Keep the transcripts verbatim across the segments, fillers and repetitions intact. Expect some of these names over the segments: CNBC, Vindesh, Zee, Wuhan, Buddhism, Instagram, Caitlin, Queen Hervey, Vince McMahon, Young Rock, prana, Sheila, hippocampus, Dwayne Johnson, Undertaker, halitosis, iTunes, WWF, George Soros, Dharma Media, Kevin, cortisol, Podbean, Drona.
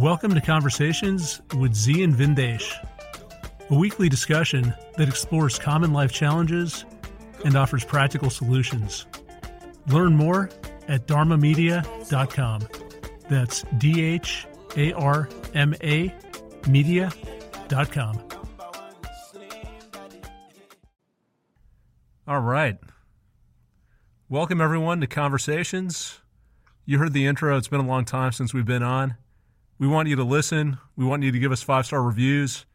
Welcome to Conversations with Zee and Vindesh, a weekly discussion that explores common life challenges and offers practical solutions. Learn more at dharma media dot com. That's D H A R M A media dot com. All right. Welcome, everyone, to Conversations. You heard the intro. It's been a long time since we've been on. We want you to listen. We want you to give us five-star reviews.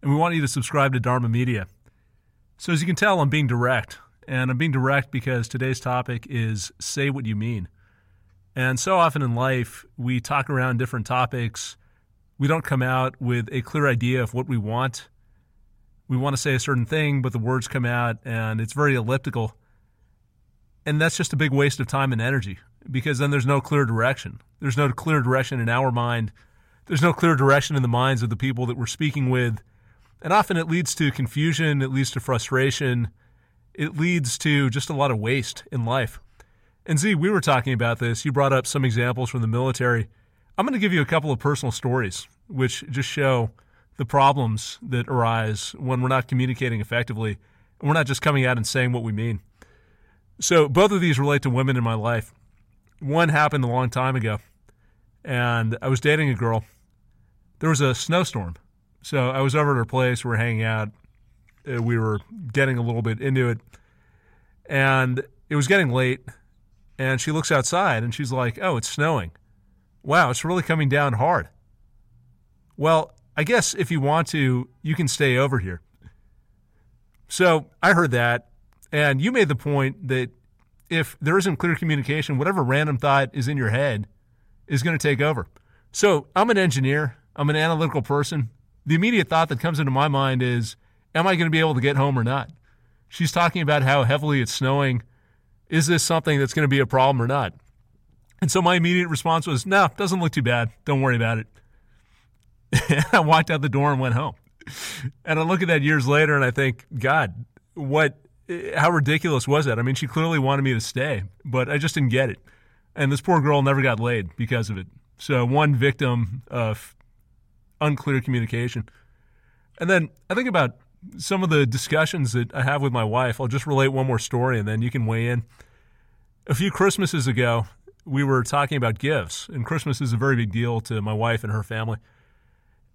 And we want you to subscribe to Dharma Media. So as you can tell, I'm being direct. And I'm being direct because today's topic is say what you mean. And so often in life, we talk around different topics. We don't come out with a clear idea of what we want. We want to say a certain thing, but the words come out, and it's very elliptical. And that's just a big waste of time and energy, because then there's no clear direction. There's no clear direction in our mind. There's no clear direction in the minds of the people that we're speaking with. And often it leads to confusion. It leads to frustration. It leads to just a lot of waste in life. And Zee, we were talking about this. You brought up some examples from the military. I'm going to give you a couple of personal stories, which just show the problems that arise when we're not communicating effectively, and we're not just coming out and saying what we mean. So both of these relate to women in my life. One happened a long time ago, and I was dating a girl. There was a snowstorm, so I was over at her place. We were hanging out. We were getting a little bit into it, and it was getting late, and she looks outside, and she's like, oh, it's snowing. Wow, it's really coming down hard. Well, I guess if you want to, you can stay over here. So I heard that, and you made the point that if there isn't clear communication, whatever random thought is in your head is going to take over. So I'm an engineer. I'm an analytical person. The immediate thought that comes into my mind is, am I going to be able to get home or not? She's talking about how heavily it's snowing. Is this something that's going to be a problem or not? And so my immediate response was, no, it doesn't look too bad. Don't worry about it. And I walked out the door and went home. And I look at that years later and I think, God, what? How ridiculous was that? I mean, she clearly wanted me to stay, but I just didn't get it. And this poor girl never got laid because of it. So one victim of unclear communication. And then I think about some of the discussions that I have with my wife. I'll just relate one more story and then you can weigh in. A few Christmases ago, we were talking about gifts, and Christmas is a very big deal to my wife and her family.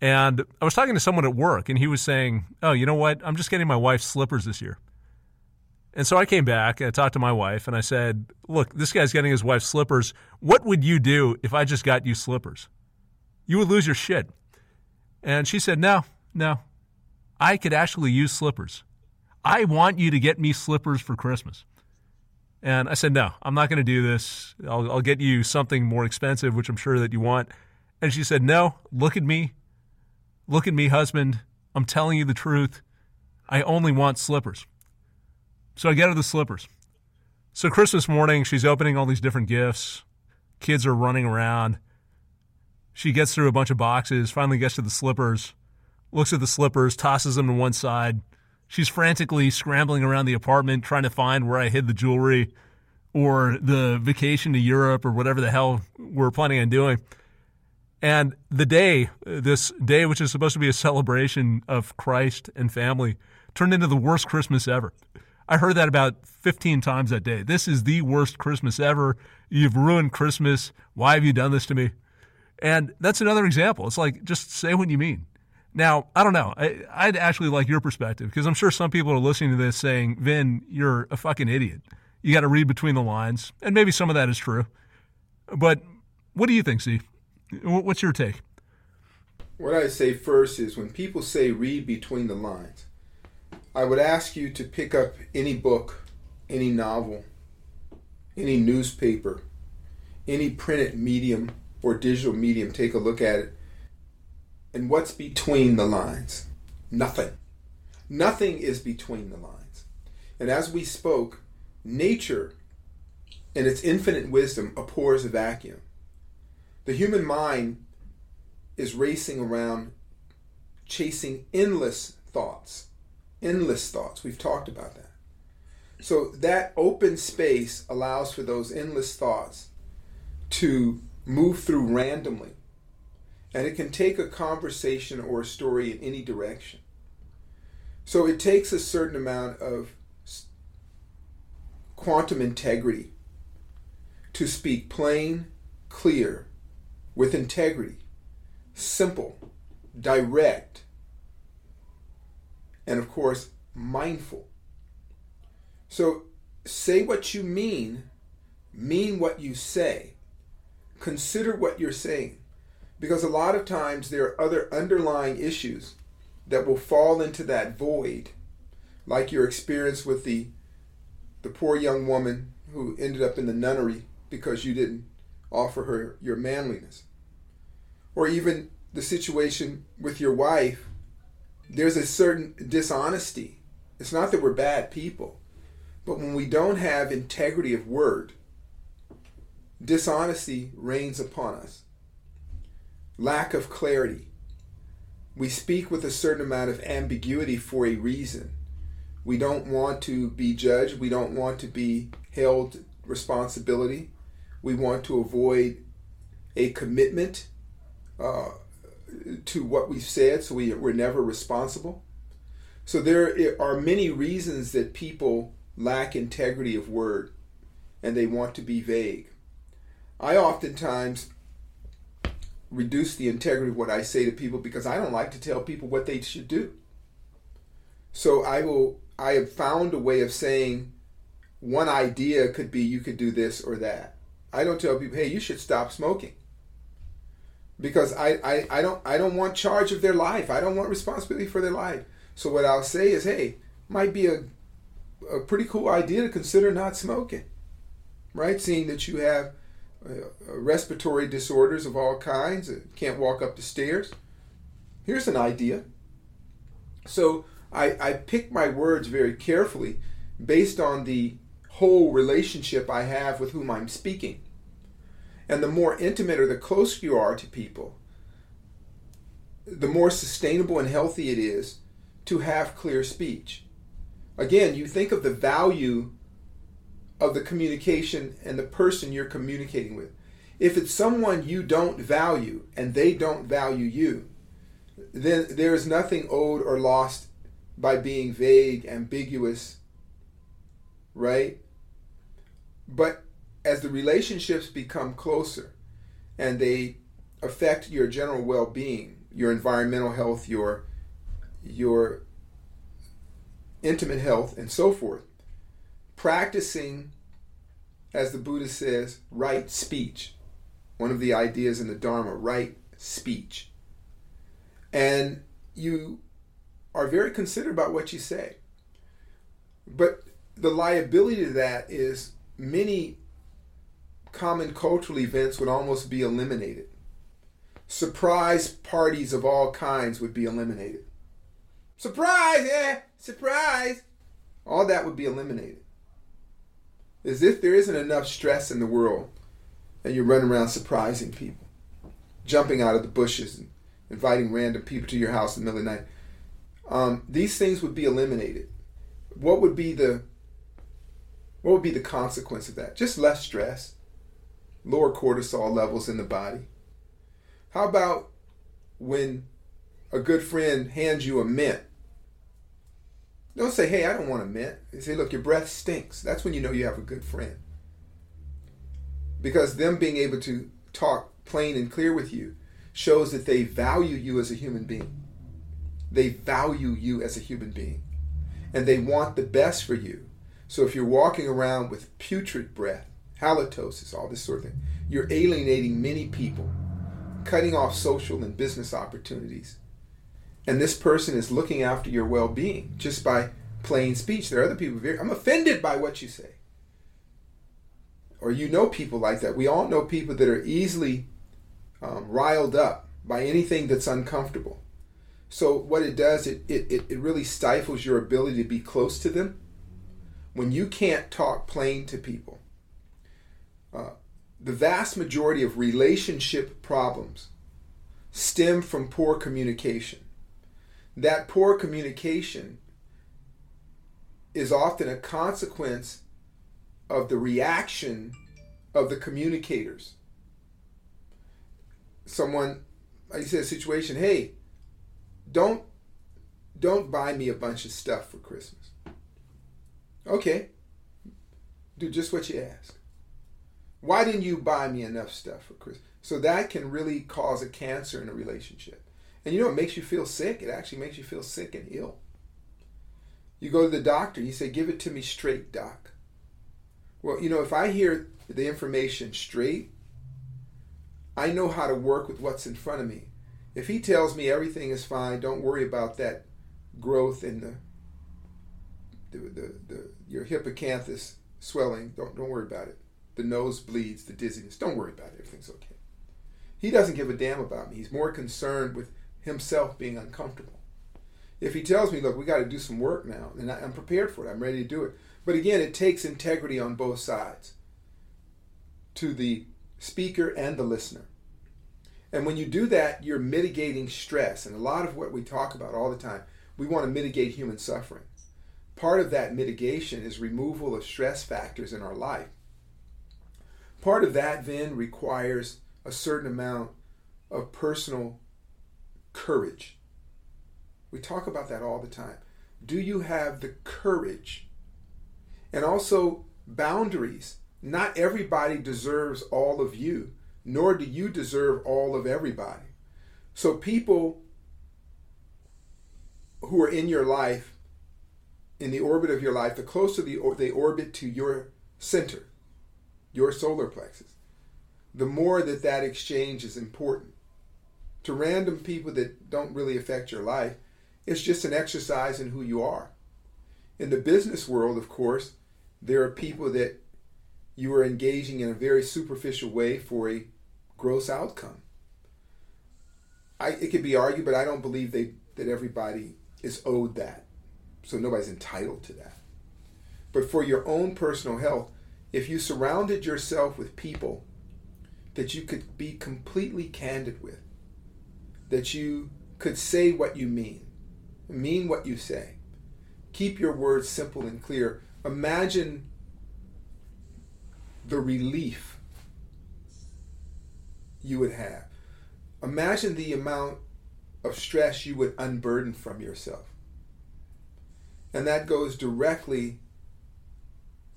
And I was talking to someone at work, and he was saying, oh, you know what? I'm just getting my wife slippers this year. And so I came back, and I talked to my wife, and I said, look, this guy's getting his wife slippers. What would you do if I just got you slippers? You would lose your shit. And she said, no, no, I could actually use slippers. I want you to get me slippers for Christmas. And I said, no, I'm not going to do this. I'll, I'll get you something more expensive, which I'm sure that you want. And she said, no, look at me. Look at me, husband. I'm telling you the truth. I only want slippers. So I get her the slippers. So Christmas morning, she's opening all these different gifts. Kids are running around. She gets through a bunch of boxes, finally gets to the slippers, looks at the slippers, tosses them to one side. She's frantically scrambling around the apartment trying to find where I hid the jewelry or the vacation to Europe or whatever the hell we're planning on doing. And the day, this day which is supposed to be a celebration of Christ and family, turned into the worst Christmas ever. I heard that about fifteen times that day. This is the worst Christmas ever. You've ruined Christmas. Why have you done this to me? And that's another example. It's like, just say what you mean. Now, I don't know. I, I'd actually like your perspective, because I'm sure some people are listening to this saying, Vin, you're a fucking idiot. You got to read between the lines. And maybe some of that is true. But what do you think, Zee? What's your take? What I say first is, when people say read between the lines, I would ask you to pick up any book, any novel, any newspaper, any printed medium or digital medium, take a look at it. And what's between the lines? Nothing. Nothing is between the lines. And as we spoke, nature in its infinite wisdom abhors a vacuum. The human mind is racing around, chasing endless thoughts. Endless thoughts. We've talked about that. So that open space allows for those endless thoughts to move through randomly. And it can take a conversation or a story in any direction. So it takes a certain amount of quantum integrity to speak plain, clear, with integrity, simple, direct, and of course, mindful. So say what you mean, mean what you say, consider what you're saying. Because a lot of times there are other underlying issues that will fall into that void, like your experience with the the poor young woman who ended up in the nunnery because you didn't offer her your manliness. Or even the situation with your wife, there's a certain dishonesty. It's not that we're bad people, but when we don't have integrity of word, dishonesty reigns upon us. Lack of clarity. We speak with a certain amount of ambiguity for a reason. We don't want to be judged. We don't want to be held responsibility. We want to avoid a commitment uh, to what we've said, so we, we're never responsible. So there are many reasons that people lack integrity of word, and they want to be vague. I oftentimes reduce the integrity of what I say to people because I don't like to tell people what they should do. So I will. I have found a way of saying one idea could be you could do this or that. I don't tell people, hey, you should stop smoking, because I, I, I don't I don't want charge of their life. I don't want responsibility for their life. So what I'll say is, hey, might be a a pretty cool idea to consider not smoking, right? Seeing that you have Uh, respiratory disorders of all kinds, can't walk up the stairs. Here's an idea. So I, I pick my words very carefully based on the whole relationship I have with whom I'm speaking. And the more intimate or the closer you are to people, the more sustainable and healthy it is to have clear speech. Again, you think of the value of the communication and the person you're communicating with. If it's someone you don't value and they don't value you, then there is nothing owed or lost by being vague, ambiguous, right? But as the relationships become closer and they affect your general well-being, your environmental health, your, your intimate health, and so forth, practicing, as the Buddha says, right speech. One of the ideas in the Dharma, right speech. And you are very considerate about what you say. But the liability to that is many common cultural events would almost be eliminated. Surprise parties of all kinds would be eliminated. Surprise, yeah, surprise. All that would be eliminated. As if there isn't enough stress in the world and you're running around surprising people, jumping out of the bushes and inviting random people to your house in the middle of the night. Um, these things would be eliminated. What would be the what would be the consequence of that? Just less stress, lower cortisol levels in the body. How about when a good friend hands you a mint? Don't say, hey, I don't want a mint. They say, look, your breath stinks. That's when you know you have a good friend. Because them being able to talk plain and clear with you shows that they value you as a human being. They value you as a human being. And they want the best for you. So if you're walking around with putrid breath, halitosis, all this sort of thing, you're alienating many people, cutting off social and business opportunities. And this person is looking after your well-being just by plain speech. There are other people very, I'm offended by what you say. Or you know people like that. We all know people that are easily um, riled up by anything that's uncomfortable. So what it does, it, it, it really stifles your ability to be close to them. When you can't talk plain to people, uh, the vast majority of relationship problems stem from poor communication. That poor communication is often a consequence of the reaction of the communicators. Someone like you said, situation, hey, don't don't buy me a bunch of stuff for Christmas. Okay. Do just what you ask. Why didn't you buy me enough stuff for Christmas? So that can really cause a cancer in a relationship. And you know, it makes you feel sick. It actually makes you feel sick and ill. You go to the doctor, you say, give it to me straight, doc. Well, you know, if I hear the information straight, I know how to work with what's in front of me. If he tells me everything is fine, don't worry about that growth in the the, the, the your hippocampus swelling, don't don't worry about it. The nose bleeds, the dizziness, don't worry about it, everything's okay. He doesn't give a damn about me. He's more concerned with himself being uncomfortable. If he tells me, look, we got to do some work now, and I, I'm prepared for it, I'm ready to do it. But again, it takes integrity on both sides, to the speaker and the listener. And when you do that, you're mitigating stress. And a lot of what we talk about all the time, we want to mitigate human suffering. Part of that mitigation is removal of stress factors in our life. Part of that then requires a certain amount of personal courage. We talk about that all the time. Do you have the courage? And also boundaries. Not everybody deserves all of you, nor do you deserve all of everybody. So people who are in your life, in the orbit of your life, the closer the or- they orbit to your center, your solar plexus, the more that that exchange is important. To random people that don't really affect your life, it's just an exercise in who you are. In the business world, of course, there are people that you are engaging in a very superficial way for a gross outcome. I, it could be argued, but I don't believe they, that everybody is owed that. So nobody's entitled to that. But for your own personal health, if you surrounded yourself with people that you could be completely candid with, that you could say what you mean, mean what you say, keep your words simple and clear. Imagine the relief you would have. Imagine the amount of stress you would unburden from yourself. And that goes directly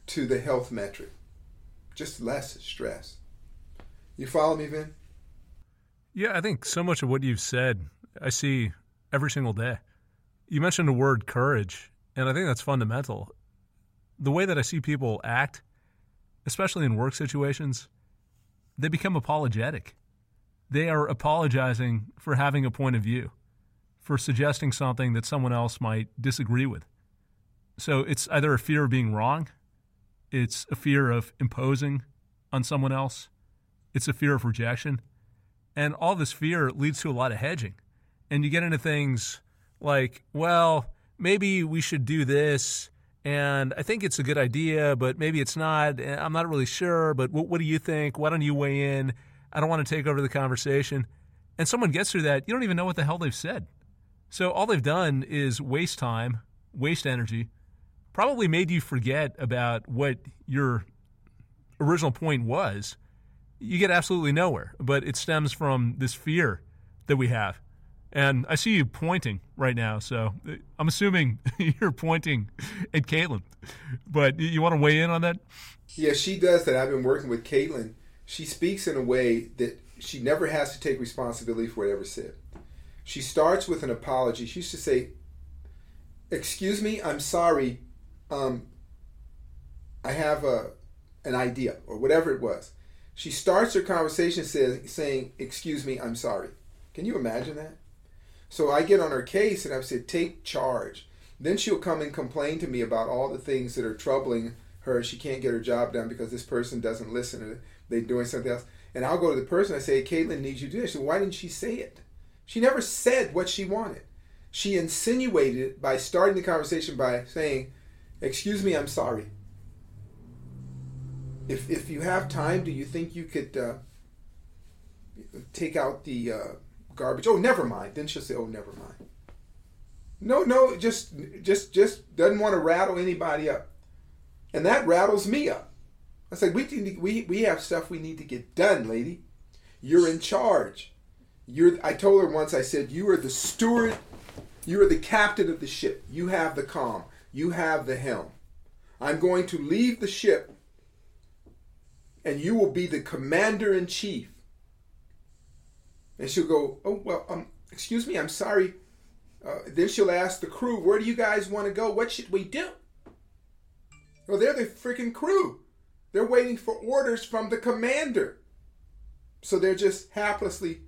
to the health metric. Just less stress. You follow me, Vin? Yeah, I think so much of what you've said I see every single day. You mentioned the word courage, and I think that's fundamental. The way that I see people act, especially in work situations, they become apologetic. They are apologizing for having a point of view, for suggesting something that someone else might disagree with. So it's either a fear of being wrong, it's a fear of imposing on someone else, it's a fear of rejection. And all this fear leads to a lot of hedging. And you get into things like, well, maybe we should do this, and I think it's a good idea, but maybe it's not. I'm not really sure, but what, what do you think? Why don't you weigh in? I don't want to take over the conversation. And someone gets through that, you don't even know what the hell they've said. So all they've done is waste time, waste energy, probably made you forget about what your original point was. You get absolutely nowhere, but it stems from this fear that we have. And I see you pointing right now, so I'm assuming you're pointing at Caitlin. But you want to weigh in on that? Yeah, she does that. I've been working with Caitlin. She speaks in a way that she never has to take responsibility for whatever said. She starts with an apology. She used to say, excuse me, I'm sorry, um, I have a an idea, or whatever it was. She starts her conversation says, saying, excuse me, I'm sorry. Can you imagine that? So I get on her case and I've said, take charge. Then she'll come and complain to me about all the things that are troubling her. She can't get her job done because this person doesn't listen or they're doing something else. And I'll go to the person, I say, Caitlin needs you to do this. She said, why didn't she say it? She never said what she wanted. She insinuated it by starting the conversation by saying, excuse me, I'm sorry. If if you have time, do you think you could uh, take out the... Uh, garbage. Oh, never mind. Then she'll say, oh, never mind. No, no, just, just, just doesn't want to rattle anybody up. And that rattles me up. I said, we, we, we have stuff we need to get done, lady. You're in charge. you're, I told her once, I said, you are the steward, you are the captain of the ship. You have the calm. You have the helm. I'm going to leave the ship, and you will be the commander-in-chief. And she'll go, oh, well, um, excuse me, I'm sorry. Uh, then she'll ask the crew, where do you guys want to go? What should we do? Well, they're the freaking crew. They're waiting for orders from the commander. So they're just haplessly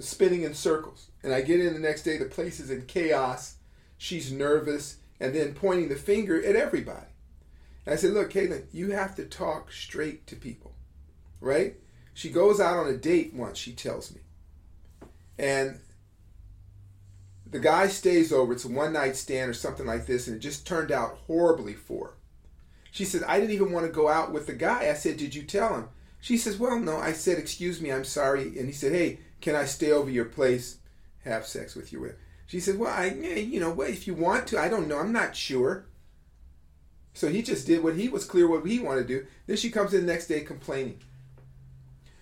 spinning in circles. And I get in the next day, the place is in chaos. She's nervous, and then pointing the finger at everybody. And I said, look, Caitlin, you have to talk straight to people, right? She goes out on a date once, she tells me. And the guy stays over. It's a one-night stand or something like this, and it just turned out horribly for her. She said, I didn't even want to go out with the guy. I said, did you tell him? She says, well, no. I said, excuse me, I'm sorry. And he said, hey, can I stay over your place, have sex with you? She said, well, I, you know, if you want to, I don't know. I'm not sure. So he just did what he was clear what he wanted to do. Then she comes in the next day complaining.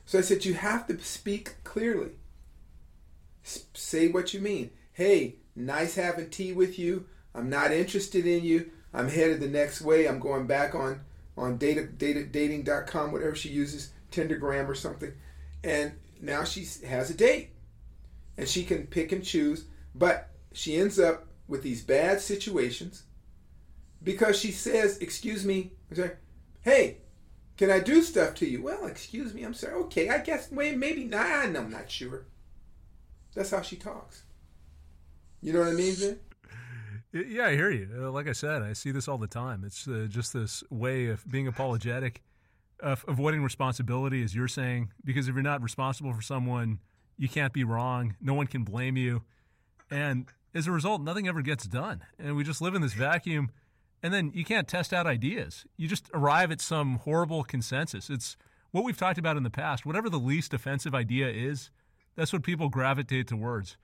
So I said, you have to speak clearly. S- say what you mean. Hey, nice having tea with you. I'm not interested in you. I'm headed the next way. I'm going back on, on data, data, dating dot com, whatever she uses, Tindergram or something. And now she has a date. And she can pick and choose. But she ends up with these bad situations because she says, excuse me, I'm sorry, hey, can I do stuff to you? Well, excuse me, I'm sorry. Okay, I guess, wait, maybe not. I'm not sure. That's how she talks. You know what I mean, Vin? Yeah, I hear you. Like I said, I see this all the time. It's uh, just this way of being apologetic, of avoiding responsibility, as you're saying, because if you're not responsible for someone, you can't be wrong. No one can blame you. And as a result, nothing ever gets done. And we just live in this vacuum. And then you can't test out ideas. You just arrive at some horrible consensus. It's what we've talked about in the past. Whatever the least offensive idea is, that's what people gravitate towards.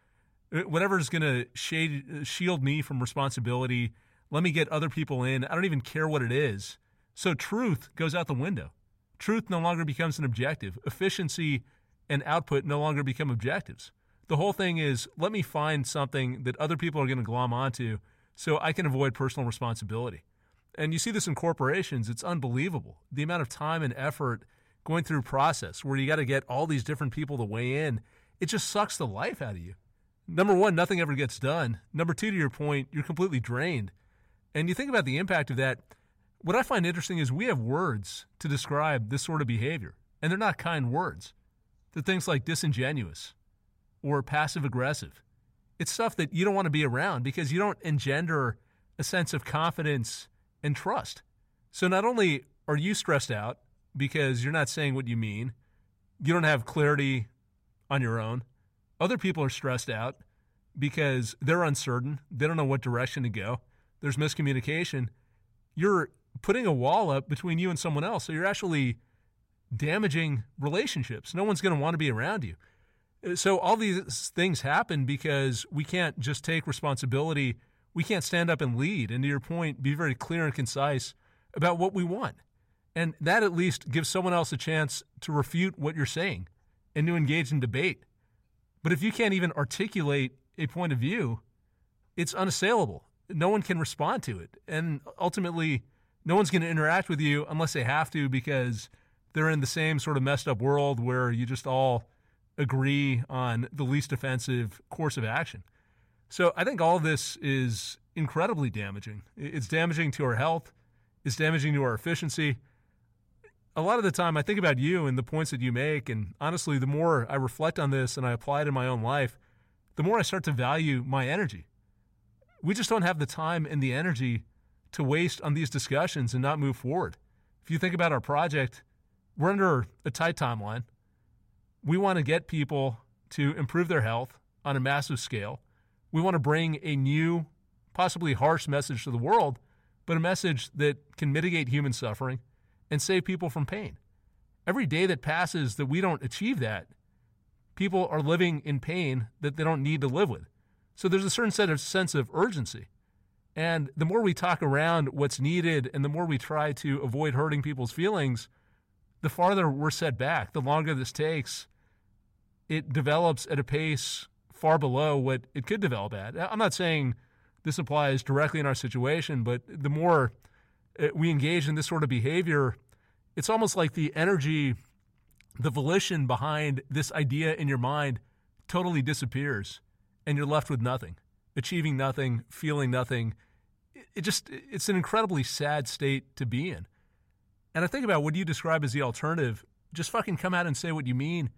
Whatever is going to shade, shield me from responsibility, let me get other people in. I don't even care what it is. So truth goes out the window. Truth no longer becomes an objective. Efficiency and output no longer become objectives. The whole thing is, let me find something that other people are going to glom onto so I can avoid personal responsibility. And you see this in corporations. It's unbelievable. The amount of time and effort going through process where you got to get all these different people to weigh in, it just sucks the life out of you. Number one, nothing ever gets done. Number two, to your point, you're completely drained. And you think about the impact of that. What I find interesting is we have words to describe this sort of behavior, and they're not kind words. They're things like disingenuous or passive-aggressive. It's stuff that you don't want to be around because you don't engender a sense of confidence and trust. So not only are you stressed out because you're not saying what you mean, you don't have clarity on your own. Other people are stressed out because they're uncertain. They don't know what direction to go. There's miscommunication. You're putting a wall up between you and someone else, so you're actually damaging relationships. No one's going to want to be around you. So all these things happen because we can't just take responsibility. We can't stand up and lead. And to your point, be very clear and concise about what we want. And that at least gives someone else a chance to refute what you're saying and to engage in debate. But if you can't even articulate a point of view, it's unassailable. No one can respond to it. And ultimately, no one's going to interact with you unless they have to because they're in the same sort of messed up world where you just all agree on the least offensive course of action. So I think all of this is incredibly damaging. It's damaging to our health. It's damaging to our efficiency. A lot of the time I think about you and the points that you make, and honestly, the more I reflect on this and I apply it in my own life, the more I start to value my energy. We just don't have the time and the energy to waste on these discussions and not move forward. If you think about our project, we're under a tight timeline. We want to get people to improve their health on a massive scale. We want to bring a new, possibly harsh message to the world, but a message that can mitigate human suffering and save people from pain. Every day that passes that we don't achieve that, people are living in pain that they don't need to live with. So there's a certain set of sense of urgency. And the more we talk around what's needed and the more we try to avoid hurting people's feelings, the farther we're set back, the longer this takes. it develops at a pace far below what it could develop at. I'm not saying this applies directly in our situation, but the more we engage in this sort of behavior, it's almost like the energy, the volition behind this idea in your mind totally disappears, and you're left with nothing, achieving nothing, feeling nothing. It just, it's an incredibly sad state to be in. And I think about what you describe as the alternative. Just fucking come out and say what you mean.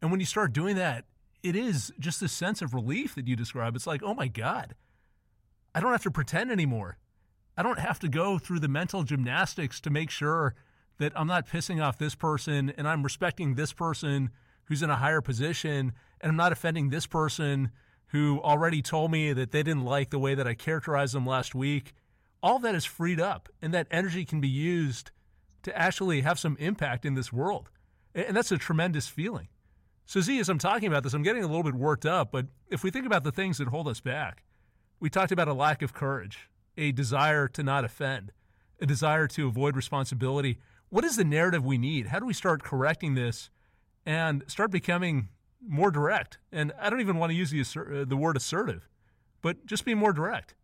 And when you start doing that, it is just this sense of relief that you describe. It's like, oh my God, I don't have to pretend anymore. I don't have to go through the mental gymnastics to make sure that I'm not pissing off this person and I'm respecting this person who's in a higher position and I'm not offending this person who already told me that they didn't like the way that I characterized them last week. All that is freed up, and that energy can be used to actually have some impact in this world. And that's a tremendous feeling. So Zee, as I'm talking about this, I'm getting a little bit worked up, but if we think about the things that hold us back, we talked about a lack of courage, a desire to not offend, a desire to avoid responsibility. What is the narrative we need? How do we start correcting this and start becoming more direct? And I don't even want to use the, assert- the word assertive, but just be more direct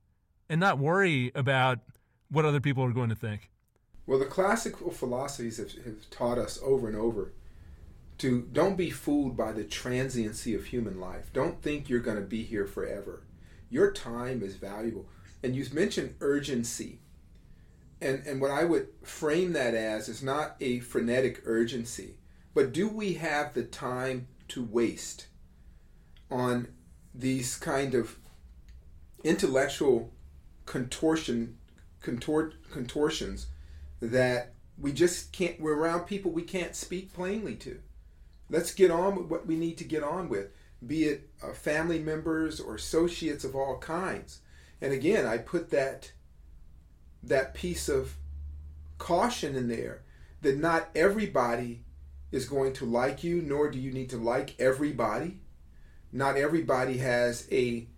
and not worry about what other people are going to think. Well, the classical philosophies have, have taught us over and over to don't be fooled by the transiency of human life. Don't think you're going to be here forever. Your time is valuable. And you've mentioned urgency. And, and what I would frame that as is not a frenetic urgency, but do we have the time to waste on these kind of intellectual contortion, contort, contortions that we just can't, we're around people we can't speak plainly to. Let's get on with what we need to get on with, be it uh, family members or associates of all kinds. And again, I put that that piece of caution in there, that not everybody is going to like you, nor do you need to like everybody. Not everybody has a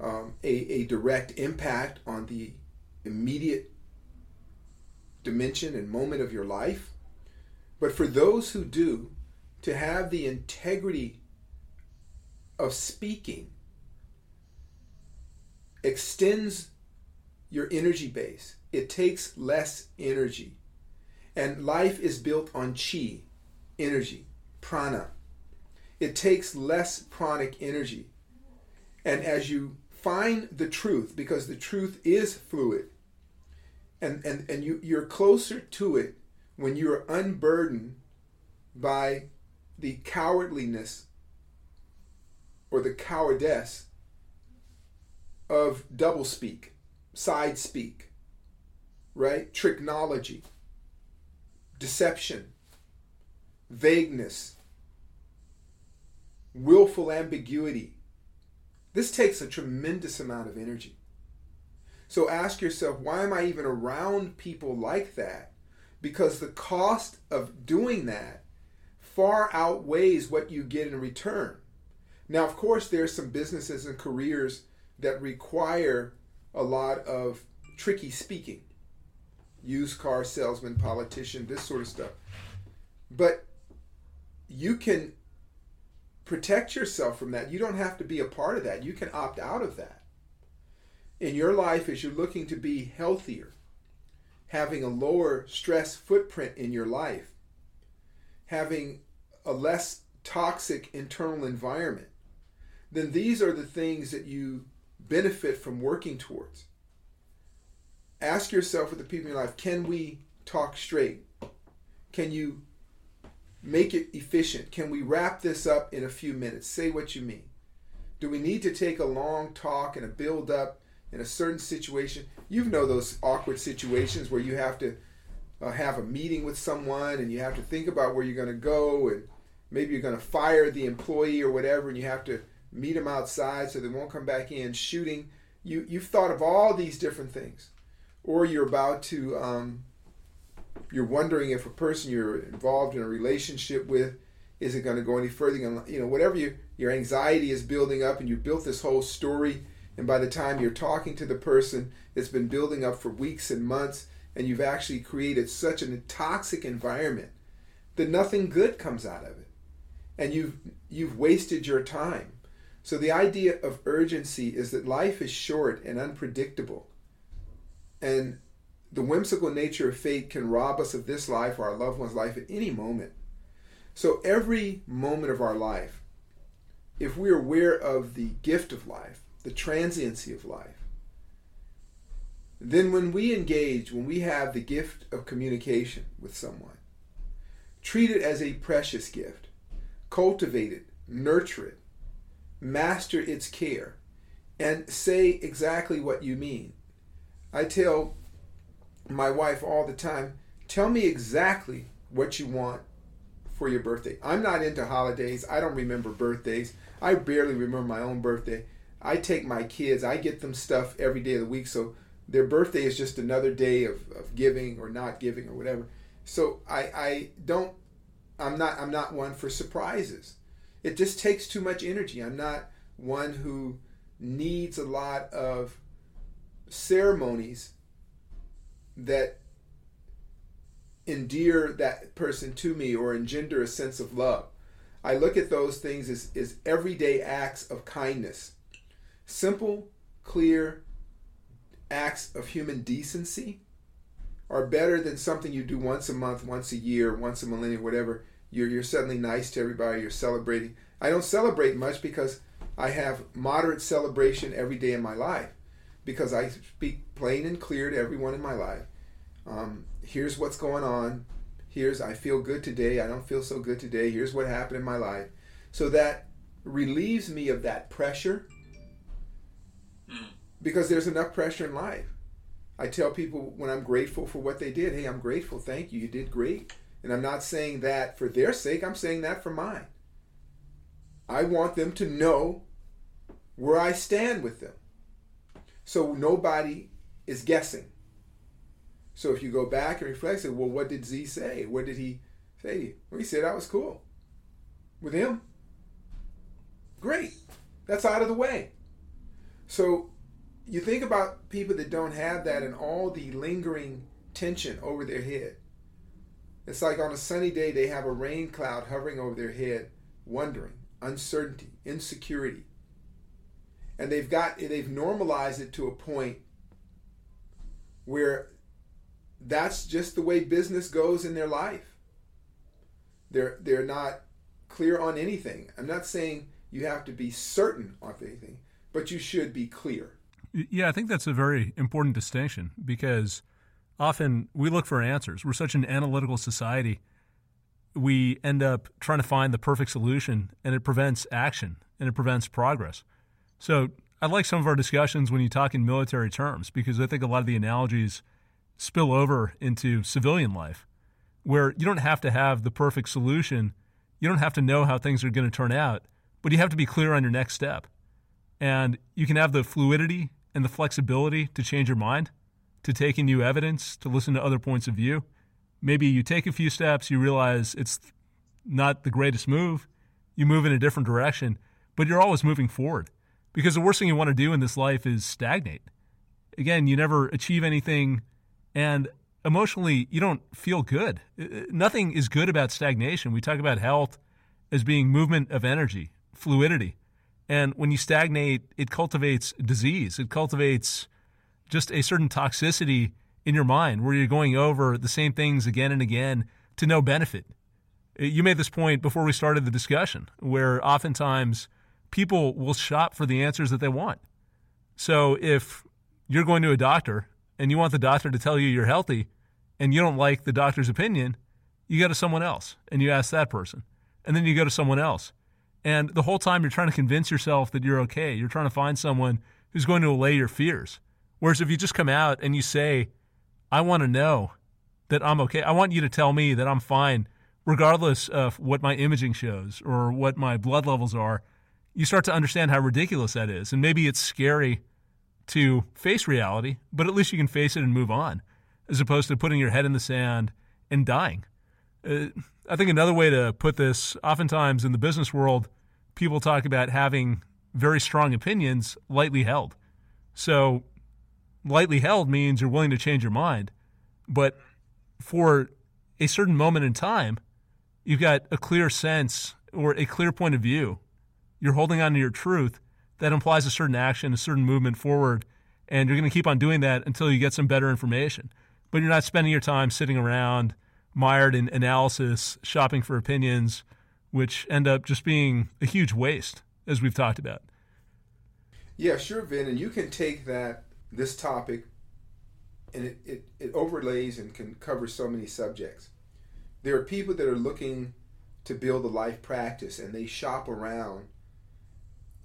um, a, a direct impact on the immediate dimension and moment of your life. But for those who do, to have the integrity of speaking extends your energy base. It takes less energy. And life is built on chi, energy, prana. It takes less pranic energy. And as you find the truth, because the truth is fluid, and, and, and you, you're closer to it when you're unburdened by the cowardliness or the cowardice of doublespeak, side speak, right? Trichnology, deception, vagueness, willful ambiguity. This takes a tremendous amount of energy. So ask yourself, why am I even around people like that? Because the cost of doing that far outweighs what you get in return. Now, of course, there's some businesses and careers that require a lot of tricky speaking. Used car salesman, politician, this sort of stuff. But you can protect yourself from that. You don't have to be a part of that. You can opt out of that. In your life, as you're looking to be healthier, having a lower stress footprint in your life, having a less toxic internal environment, then these are the things that you benefit from working towards. Ask yourself with the people in your life, can we talk straight? Can you make it efficient? Can we wrap this up in a few minutes? Say what you mean. Do we need to take a long talk and a build up in a certain situation? You know those awkward situations where you have to uh, have a meeting with someone and you have to think about where you're going to go, and maybe you're going to fire the employee or whatever, and you have to meet them outside so they won't come back in shooting. You, you've thought of all these different things. Or you're about to, um, you're wondering if a person you're involved in a relationship with, is it going to go any further? You know, whatever you, your anxiety is building up, and you built this whole story, and by the time you're talking to the person, it's been building up for weeks and months, and you've actually created such a toxic environment that nothing good comes out of it. and you've you've wasted your time. So the idea of urgency is that life is short and unpredictable, and the whimsical nature of fate can rob us of this life or our loved one's life at any moment. So every moment of our life, if we're aware of the gift of life, the transiency of life, then when we engage, when we have the gift of communication with someone, treat it as a precious gift. Cultivate it, nurture it, master its care, and say exactly what you mean. I tell my wife all the time, tell me exactly what you want for your birthday. I'm not into holidays. I don't remember birthdays. I barely remember my own birthday. I take my kids, I get them stuff every day of the week, so their birthday is just another day of, of giving or not giving or whatever. So I, I don't, I'm not, I'm not one for surprises. It just takes too much energy. I'm not one who needs a lot of ceremonies that endear that person to me or engender a sense of love. I look at those things as, as everyday acts of kindness. Simple, clear acts of human decency are better than something you do once a month, once a year, once a millennium, whatever. You're, you're suddenly nice to everybody. You're celebrating. I don't celebrate much because I have moderate celebration every day in my life because I speak plain and clear to everyone in my life. Um, here's what's going on. Here's, I feel good today. I don't feel so good today. Here's what happened in my life. So that relieves me of that pressure because there's enough pressure in life. I tell people when I'm grateful for what they did, hey, I'm grateful. Thank you. You did great. And I'm not saying that for their sake. I'm saying that for mine. I want them to know where I stand with them. So nobody is guessing. So if you go back and reflect, say, well, what did Zee say? What did he say to you? Well, he said, I was cool with him. Great. That's out of the way. So you think about people that don't have that and all the lingering tension over their head. It's like on a sunny day, they have a rain cloud hovering over their head, wondering, uncertainty, insecurity. And they've got, they've normalized it to a point where that's just the way business goes in their life. They're, they're not clear on anything. I'm not saying you have to be certain on anything, but you should be clear. Yeah, I think that's a very important distinction because often we look for answers. We're such an analytical society. We end up trying to find the perfect solution, and it prevents action, and it prevents progress. So I like some of our discussions when you talk in military terms because I think a lot of the analogies spill over into civilian life where you don't have to have the perfect solution. You don't have to know how things are going to turn out, but you have to be clear on your next step. And you can have the fluidity and the flexibility to change your mind, to take in new evidence, to listen to other points of view. Maybe you take a few steps, you realize it's not the greatest move, you move in a different direction, but you're always moving forward. Because the worst thing you want to do in this life is stagnate. Again, you never achieve anything, and emotionally, you don't feel good. Nothing is good about stagnation. We talk about health as being movement of energy, fluidity. And when you stagnate, it cultivates disease. It cultivates just a certain toxicity in your mind where you're going over the same things again and again to no benefit. You made this point before we started the discussion where oftentimes people will shop for the answers that they want. So if you're going to a doctor and you want the doctor to tell you you're healthy and you don't like the doctor's opinion, you go to someone else and you ask that person. And then you go to someone else. And the whole time you're trying to convince yourself that you're okay. You're trying to find someone who's going to allay your fears. Whereas if you just come out and you say, I want to know that I'm okay. I want you to tell me that I'm fine, regardless of what my imaging shows or what my blood levels are. You start to understand how ridiculous that is. And maybe it's scary to face reality, but at least you can face it and move on, as opposed to putting your head in the sand and dying. Uh, I think another way to put this, oftentimes in the business world, people talk about having very strong opinions lightly held. So lightly held means you're willing to change your mind. But for a certain moment in time, you've got a clear sense or a clear point of view. You're holding on to your truth. That implies a certain action, a certain movement forward, and you're going to keep on doing that until you get some better information. But you're not spending your time sitting around mired in analysis, shopping for opinions, which end up just being a huge waste, as we've talked about. Yeah, sure, Vin, and you can take that, this topic, and it, it, it overlays and can cover so many subjects. There are people that are looking to build a life practice, and they shop around.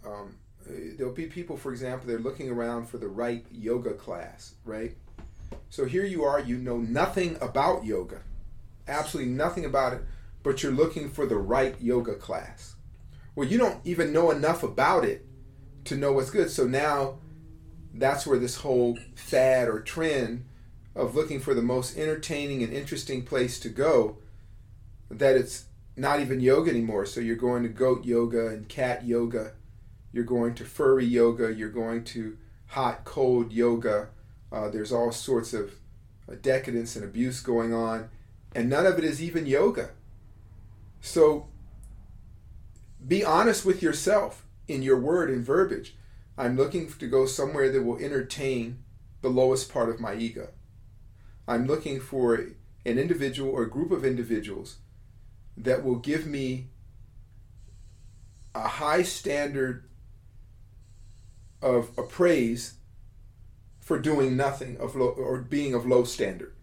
Um, there'll be people, for example, they're looking around for the right yoga class, right? So here you are, you know nothing about yoga, absolutely nothing about it, but you're looking for the right yoga class. Well, you don't even know enough about it to know what's good. So now that's where this whole fad or trend of looking for the most entertaining and interesting place to go, that it's not even yoga anymore. So you're going to goat yoga and cat yoga. You're going to furry yoga. You're going to hot, cold yoga. Uh, there's all sorts of decadence and abuse going on. And none of it is even yoga. So be honest with yourself in your word and verbiage. I'm looking to go somewhere that will entertain the lowest part of my ego. I'm looking for an individual or a group of individuals that will give me a high standard of appraise for doing nothing of low, or being of low standard.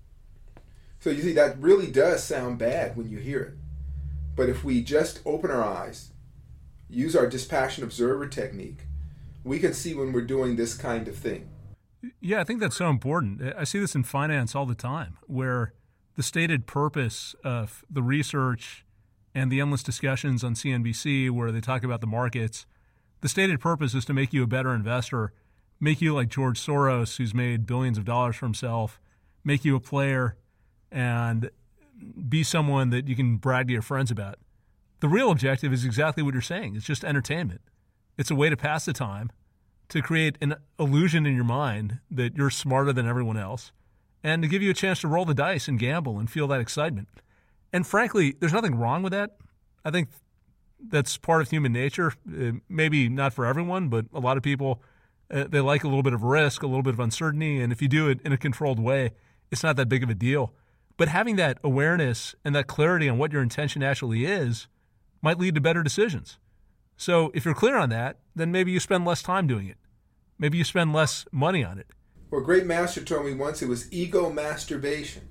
So you see, that really does sound bad when you hear it. But if we just open our eyes, use our dispassionate observer technique, we can see when we're doing this kind of thing. Yeah, I think that's so important. I see this in finance all the time, where the stated purpose of the research and the endless discussions on C N B C where they talk about the markets, the stated purpose is to make you a better investor, make you like George Soros, who's made billions of dollars for himself, make you a player, and be someone that you can brag to your friends about. The real objective is exactly what you're saying. It's just entertainment. It's a way to pass the time, to create an illusion in your mind that you're smarter than everyone else, and to give you a chance to roll the dice and gamble and feel that excitement. And frankly, there's nothing wrong with that. I think that's part of human nature. Maybe not for everyone, but a lot of people, uh, they like a little bit of risk, a little bit of uncertainty, and if you do it in a controlled way, it's not that big of a deal. But having that awareness and that clarity on what your intention actually is might lead to better decisions. So if you're clear on that, then maybe you spend less time doing it. Maybe you spend less money on it. Well, a great master told me once it was ego masturbation.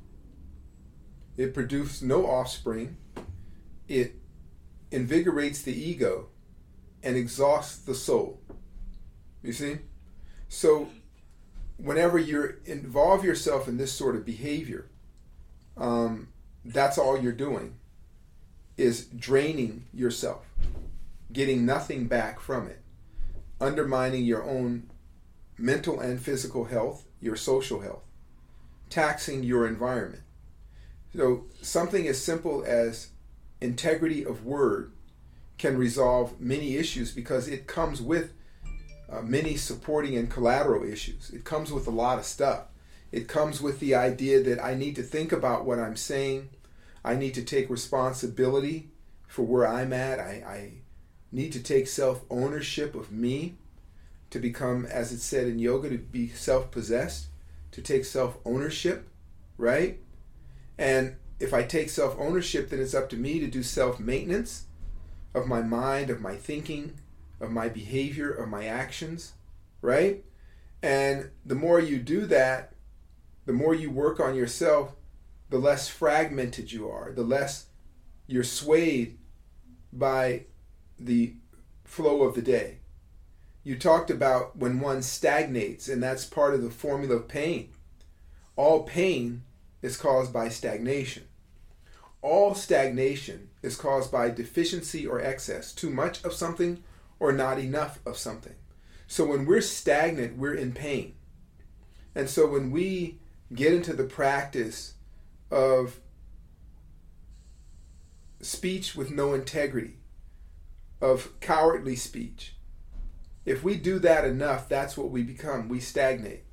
It produces no offspring. It invigorates the ego and exhausts the soul. You see? So whenever you involve yourself in this sort of behavior, Um, that's all you're doing, is draining yourself, getting nothing back from it, undermining your own mental and physical health, your social health, taxing your environment. So something as simple as integrity of word can resolve many issues, because it comes with uh, many supporting and collateral issues. It comes with a lot of stuff. It comes with the idea that I need to think about what I'm saying. I need to take responsibility for where I'm at. I, I need to take self-ownership of me, to become, as it said in yoga, to be self-possessed, to take self-ownership, right? And if I take self-ownership, then it's up to me to do self-maintenance of my mind, of my thinking, of my behavior, of my actions, right? And the more you do that, the more you work on yourself, the less fragmented you are, the less you're swayed by the flow of the day. You talked about when one stagnates, and that's part of the formula of pain. All pain is caused by stagnation. All stagnation is caused by deficiency or excess, too much of something or not enough of something. So when we're stagnant, we're in pain. And so when we get into the practice of speech with no integrity, of cowardly speech, if we do that enough, that's what we become. We stagnate.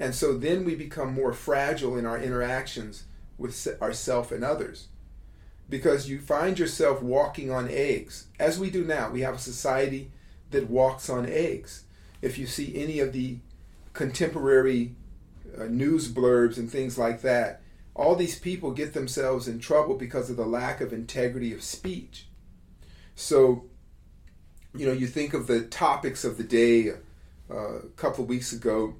And so then we become more fragile in our interactions with ourselves and others. because you find yourself walking on eggs. As we do now, we have a society that walks on eggs. If you see any of the contemporary uh, news blurbs and things like that, all these people get themselves in trouble because of the lack of integrity of speech. So, you know, you think of the topics of the day. Uh, a couple of weeks ago,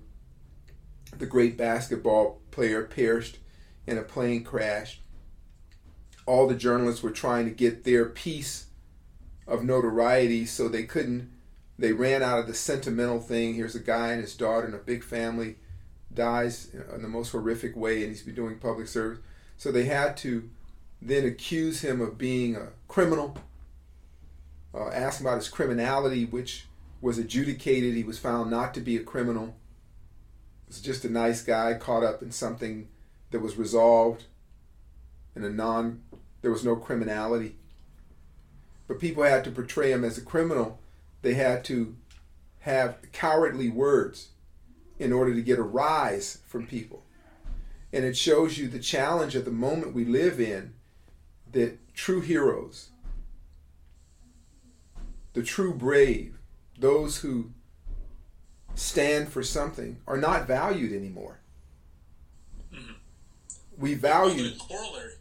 the great basketball player perished in a plane crash. All the journalists were trying to get their piece of notoriety, so they couldn't. They ran out of the sentimental thing. Here's a guy and his daughter and a big family dies in the most horrific way, and he's been doing public service. So they had to then accuse him of being a criminal, uh, ask him about his criminality, which was adjudicated. He was found not to be a criminal. It was just a nice guy caught up in something that was resolved in a non, there was no criminality. But people had to portray him as a criminal. They had to have cowardly words in order to get a rise from people. And it shows you the challenge of the moment we live in, that true heroes, the true brave, those who stand for something, are not valued anymore. Mm-hmm. We value... Corollary.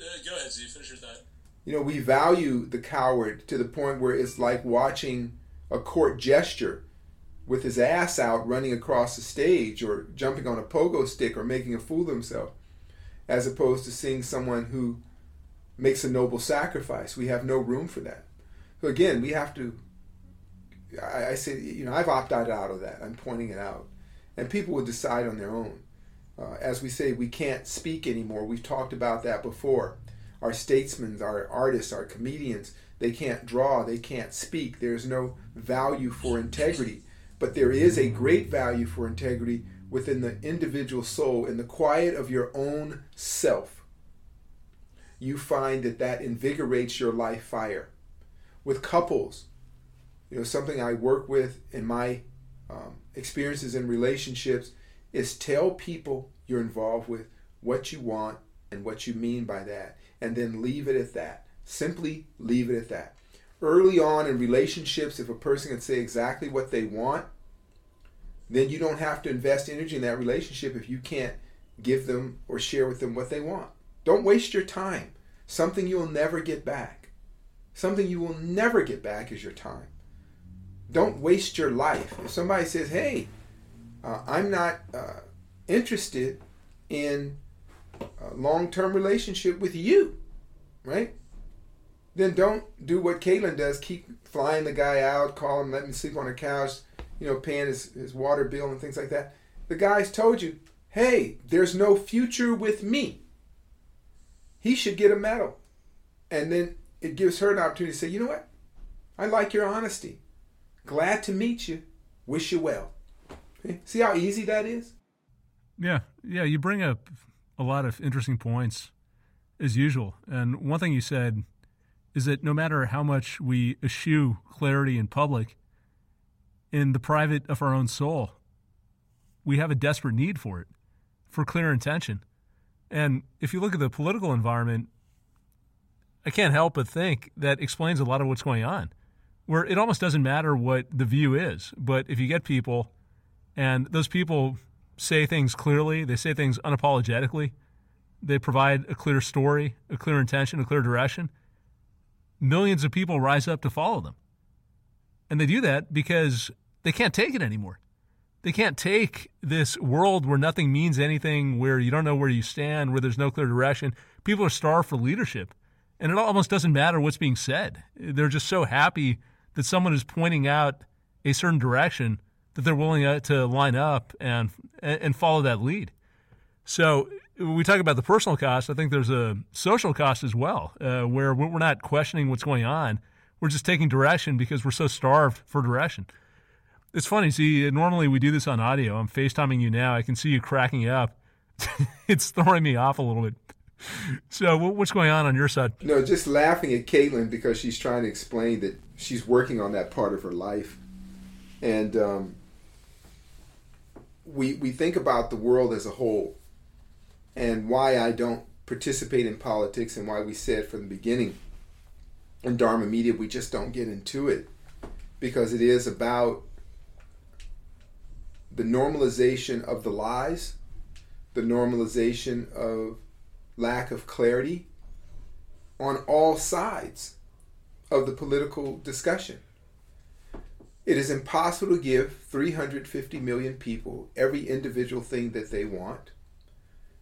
Uh, go ahead, Zee, finish your thought. You know, we value the coward to the point where it's like watching a court gesture with his ass out running across the stage or jumping on a pogo stick or making a fool of himself, as opposed to seeing someone who makes a noble sacrifice. We have no room for that. So again, we have to... I, I say, you know, I've opted out of that. I'm pointing it out. And people will decide on their own. Uh, as we say, we can't speak anymore. We've talked about that before. Our statesmen, our artists, our comedians, they can't draw, they can't speak. There's no value for integrity. But there is a great value for integrity within the individual soul. In the quiet of your own self, you find that that invigorates your life fire. With couples, you know, something I work with in my um, experiences in relationships is tell people you're involved with what you want and what you mean by that, and then leave it at that. Simply leave it at that. Early on in relationships, if a person can say exactly what they want, then you don't have to invest energy in that relationship if you can't give them or share with them what they want. Don't waste your time. Something you'll never get back. Something you will never get back is your time. Don't waste your life. If somebody says, hey, uh, I'm not uh, interested in a long-term relationship with you, right? Then don't do what Caitlin does, keep flying the guy out, call him, let him sleep on the couch, you know, paying his, his water bill and things like that. The guy's told you, hey, there's no future with me. He should get a medal. And then it gives her an opportunity to say, you know what? I like your honesty. Glad to meet you. Wish you well. Okay. See how easy that is? Yeah. Yeah, you bring up a lot of interesting points, as usual. And one thing you said is that no matter how much we eschew clarity in public, in the private of our own soul, we have a desperate need for it, for clear intention. And if you look at the political environment, I can't help but think that explains a lot of what's going on, where it almost doesn't matter what the view is. But if you get people, and those people say things clearly, they say things unapologetically, they provide a clear story, a clear intention, a clear direction, millions of people rise up to follow them. And they do that because they can't take it anymore. They can't take this world where nothing means anything, where you don't know where you stand, where there's no clear direction. People are starved for leadership, and it almost doesn't matter what's being said. They're just so happy that someone is pointing out a certain direction that they're willing to line up and and follow that lead. So when we talk about the personal cost, I think there's a social cost as well, uh, where we're not questioning what's going on. We're just taking direction because we're so starved for direction. It's funny, see, normally we do this on audio. I'm FaceTiming you now. I can see you cracking up. It's throwing me off a little bit. So what's going on on your side? No, just laughing at Caitlin because she's trying to explain that she's working on that part of her life. And um, we we think about the world as a whole and why I don't participate in politics, and why we said from the beginning in Dharma Media, we just don't get into it, because it is about the normalization of the lies, the normalization of lack of clarity on all sides of the political discussion. It is impossible to give three hundred fifty million people every individual thing that they want.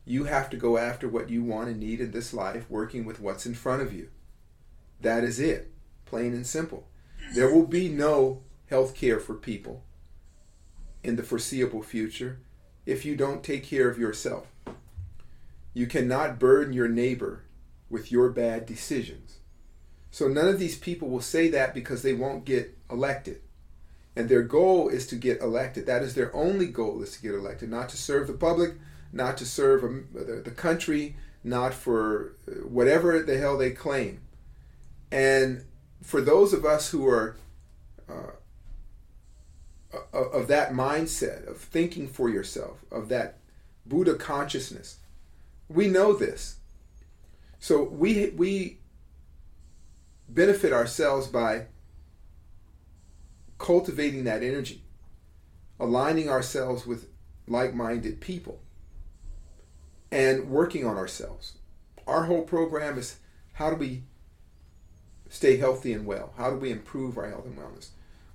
You have to go after what you want and need in this life, working with what's in front of you. That is it, plain and simple. There will be no health care for people in the foreseeable future if you don't take care of yourself. You cannot burden your neighbor with your bad decisions. So none of these people will say that, because they won't get elected. And their goal is to get elected. That is their only goal, is to get elected, not to serve the public, not to serve the country, not for whatever the hell they claim. And for those of us who are uh, of that mindset, of thinking for yourself, of that Buddha consciousness, we know this. So we we benefit ourselves by cultivating that energy, aligning ourselves with like-minded people, and working on ourselves. Our whole program is, how do we stay healthy and well? How do we improve our health and wellness?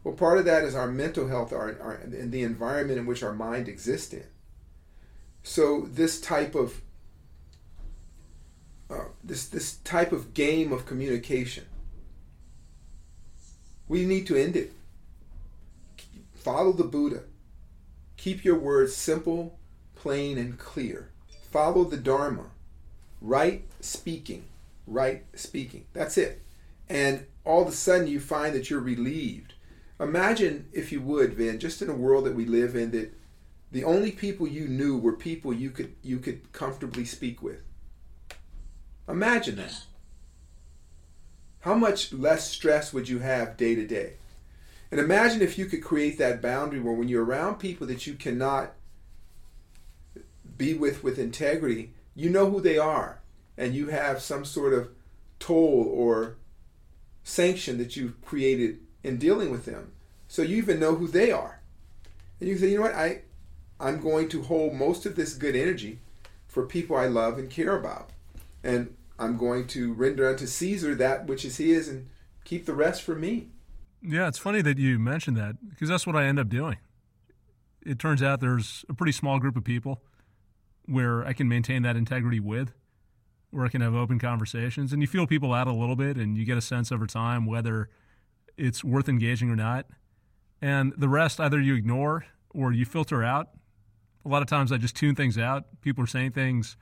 Well, part of that is our mental health, our, our, and the environment in which our mind exists in. So this type of uh, this this type of game of communication, we need to end it. Follow the Buddha. Keep your words simple, plain, and clear. Follow the Dharma. Right speaking. Right speaking. That's it. And all of a sudden you find that you're relieved. Imagine, if you would, Vin, just in a world that we live in, that the only people you knew were people you could you could comfortably speak with. Imagine that. How much less stress would you have day to day? And imagine if you could create that boundary where, when you're around people that you cannot be with with integrity, you know who they are, and you have some sort of toll or sanction that you've created in dealing with them, so you even know who they are, and you say, you know what, I, I'm going to hold most of this good energy for people I love and care about, and I'm going to render unto Caesar that which is his, and keep the rest for me. Yeah, it's funny that you mentioned that, because that's what I end up doing. It turns out there's a pretty small group of people where I can maintain that integrity with, where I can have open conversations. And you feel people out a little bit, and you get a sense over time whether it's worth engaging or not. And the rest, either you ignore or you filter out. A lot of times I just tune things out. People are saying things.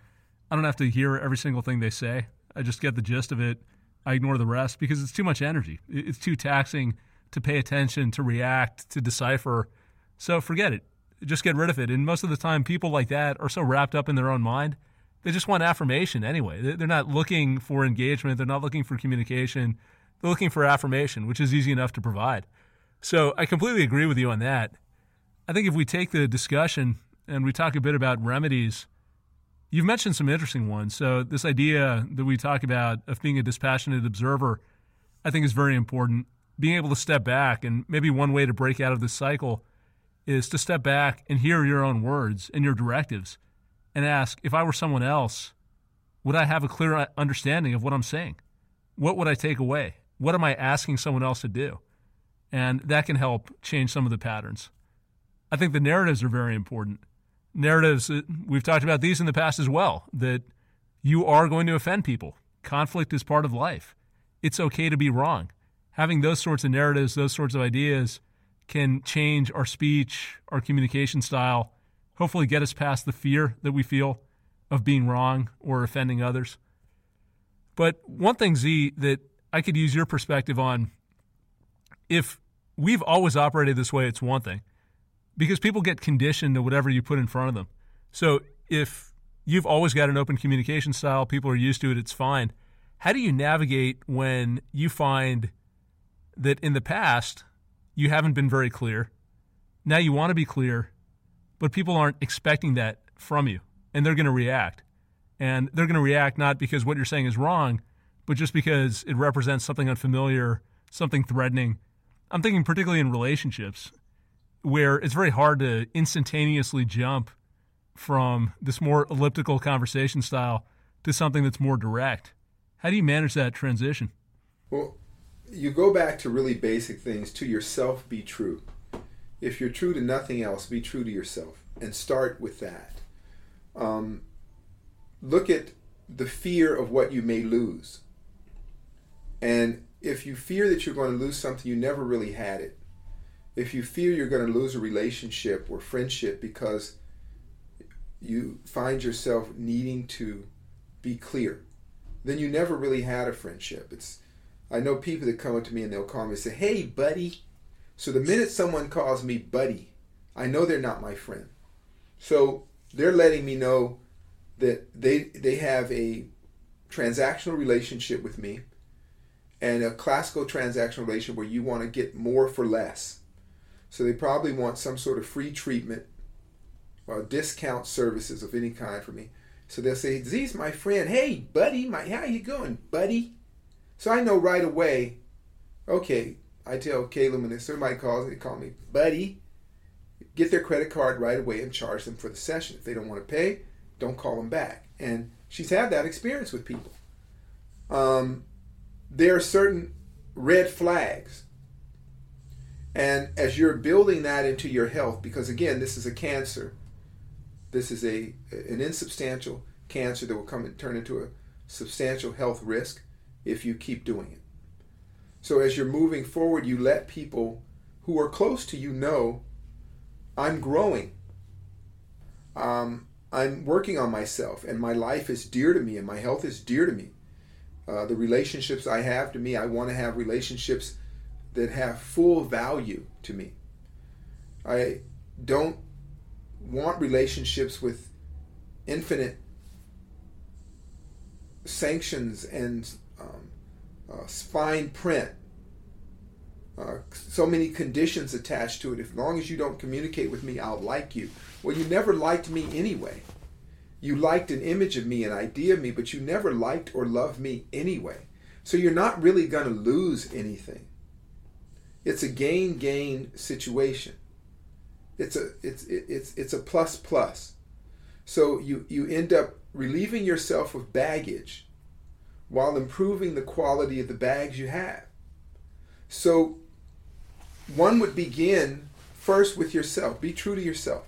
I don't have to hear every single thing they say. I just get the gist of it. I ignore the rest, because it's too much energy. It's too taxing to pay attention, to react, to decipher. So forget it. Just get rid of it. And most of the time, people like that are so wrapped up in their own mind, they just want affirmation anyway. They're not looking for engagement. They're not looking for communication. They're looking for affirmation, which is easy enough to provide. So I completely agree with you on that. I think if we take the discussion and we talk a bit about remedies, you've mentioned some interesting ones. So this idea that we talk about of being a dispassionate observer, I think is very important. Being able to step back, and maybe one way to break out of this cycle is to step back and hear your own words and your directives, and ask, if I were someone else, would I have a clear understanding of what I'm saying? What would I take away? What am I asking someone else to do? And that can help change some of the patterns. I think the narratives are very important. Narratives, we've talked about these in the past as well, that you are going to offend people. Conflict is part of life. It's okay to be wrong. Having those sorts of narratives, those sorts of ideas, can change our speech, our communication style, hopefully get us past the fear that we feel of being wrong or offending others. But one thing, Zee, that I could use your perspective on, if we've always operated this way, it's one thing, because people get conditioned to whatever you put in front of them. So if you've always got an open communication style, people are used to it, it's fine. How do you navigate when you find that in the past you haven't been very clear, now you want to be clear, but people aren't expecting that from you, and they're going to react? And they're going to react not because what you're saying is wrong, but just because it represents something unfamiliar, something threatening. I'm thinking particularly in relationships where it's very hard to instantaneously jump from this more elliptical conversation style to something that's more direct. How do you manage that transition? Well, you go back to really basic things. To yourself, be true. If you're true to nothing else, be true to yourself and start with that. Um, look at the fear of what you may lose. And if you fear that you're going to lose something, you never really had it. If you fear you're going to lose a relationship or friendship because you find yourself needing to be clear, then you never really had a friendship. It's I know people that come up to me and they'll call me and say, "Hey, buddy." So the minute someone calls me buddy, I know they're not my friend. So they're letting me know that they they have a transactional relationship with me, and a classical transactional relationship where you want to get more for less. So they probably want some sort of free treatment or discount services of any kind for me. So they'll say, "Zee's my friend. Hey, buddy, my how you going, buddy?" So I know right away, okay, I tell Caitlin when somebody calls, they call me buddy, get their credit card right away and charge them for the session. If they don't want to pay, don't call them back. And she's had that experience with people. Um, there are certain red flags. And as you're building that into your health, because again, this is a cancer. This is a an insubstantial cancer that will come and turn into a substantial health risk if you keep doing it. So as you're moving forward, you let people who are close to you know, I'm growing. Um, I'm working on myself, and my life is dear to me, and my health is dear to me. Uh, the relationships I have to me, I want to have relationships that have full value to me. I don't want relationships with infinite sanctions and um, uh, fine print, uh, so many conditions attached to it. As long as you don't communicate with me, I'll like you. Well, you never liked me anyway. You liked an image of me, an idea of me, but you never liked or loved me anyway. So you're not really going to lose anything. It's a gain-gain situation. It's a it's it's it's a plus plus. So you, you end up relieving yourself of baggage while improving the quality of the bags you have. So one would begin first with yourself. Be true to yourself.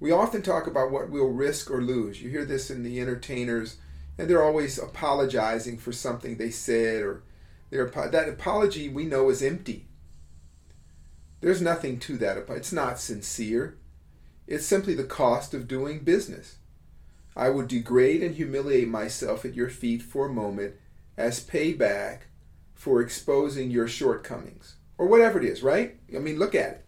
We often talk about what we'll risk or lose. You hear this in the entertainers, and they're always apologizing for something they said, or their, that apology we know is empty. There's nothing to that. It's not sincere. It's simply the cost of doing business. I will degrade and humiliate myself at your feet for a moment as payback for exposing your shortcomings. Or whatever it is, right? I mean, look at it.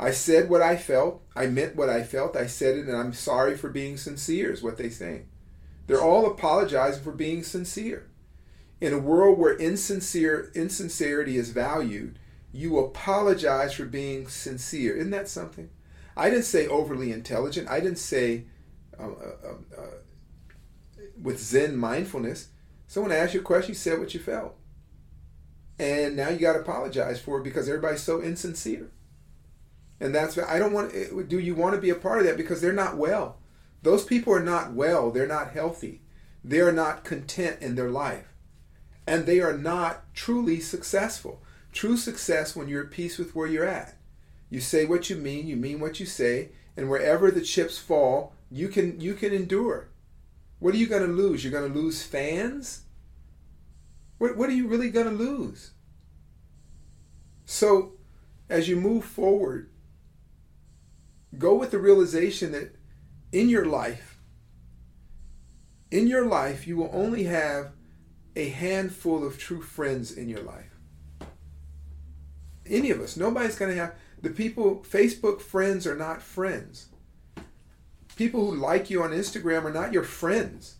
I said what I felt. I meant what I felt. I said it, and I'm sorry for being sincere is what they're saying. They're all apologizing for being sincere. In a world where insincere insincerity is valued, you apologize for being sincere. Isn't that something? I didn't say overly intelligent. I didn't say uh, uh, uh, with Zen mindfulness. Someone asked you a question, you said what you felt. And now you got to apologize for it because everybody's so insincere. And that's I don't want do you want to be a part of that because they're not well. Those people are not well. They're not healthy. They're not content in their life. And they are not truly successful. True success when you're at peace with where you're at. You say what you mean, you mean what you say, and wherever the chips fall, you can you can endure. What are you going to lose? You're going to lose fans? What, what are you really going to lose? So, as you move forward, go with the realization that in your life, in your life, you will only have a handful of true friends in your life. Any of us. Nobody's going to have... The people... Facebook friends are not friends. People who like you on Instagram are not your friends.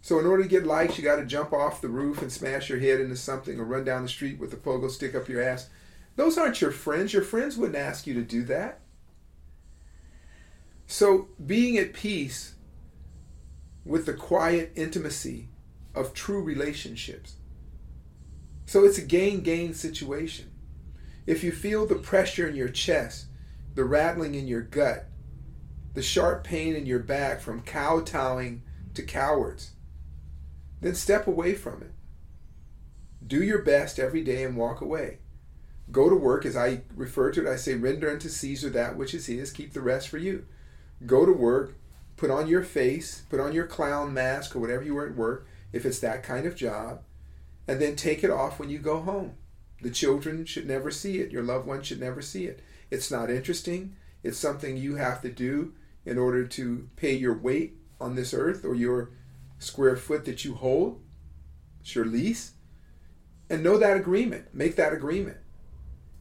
So in order to get likes, you got to jump off the roof and smash your head into something or run down the street with a pogo stick up your ass. Those aren't your friends. Your friends wouldn't ask you to do that. So being at peace with the quiet intimacy of true relationships. So it's a gain-gain situation. If you feel the pressure in your chest, the rattling in your gut, the sharp pain in your back from kowtowing to cowards, then step away from it. Do your best every day and walk away. Go to work, as I refer to it, I say, render unto Caesar that which is his, keep the rest for you. Go to work, put on your face, put on your clown mask or whatever you wear at work, if it's that kind of job, and then take it off when you go home. The children should never see it. Your loved one should never see it. It's not interesting. It's something you have to do in order to pay your weight on this earth or your square foot that you hold. It's your lease. And know that agreement. Make that agreement.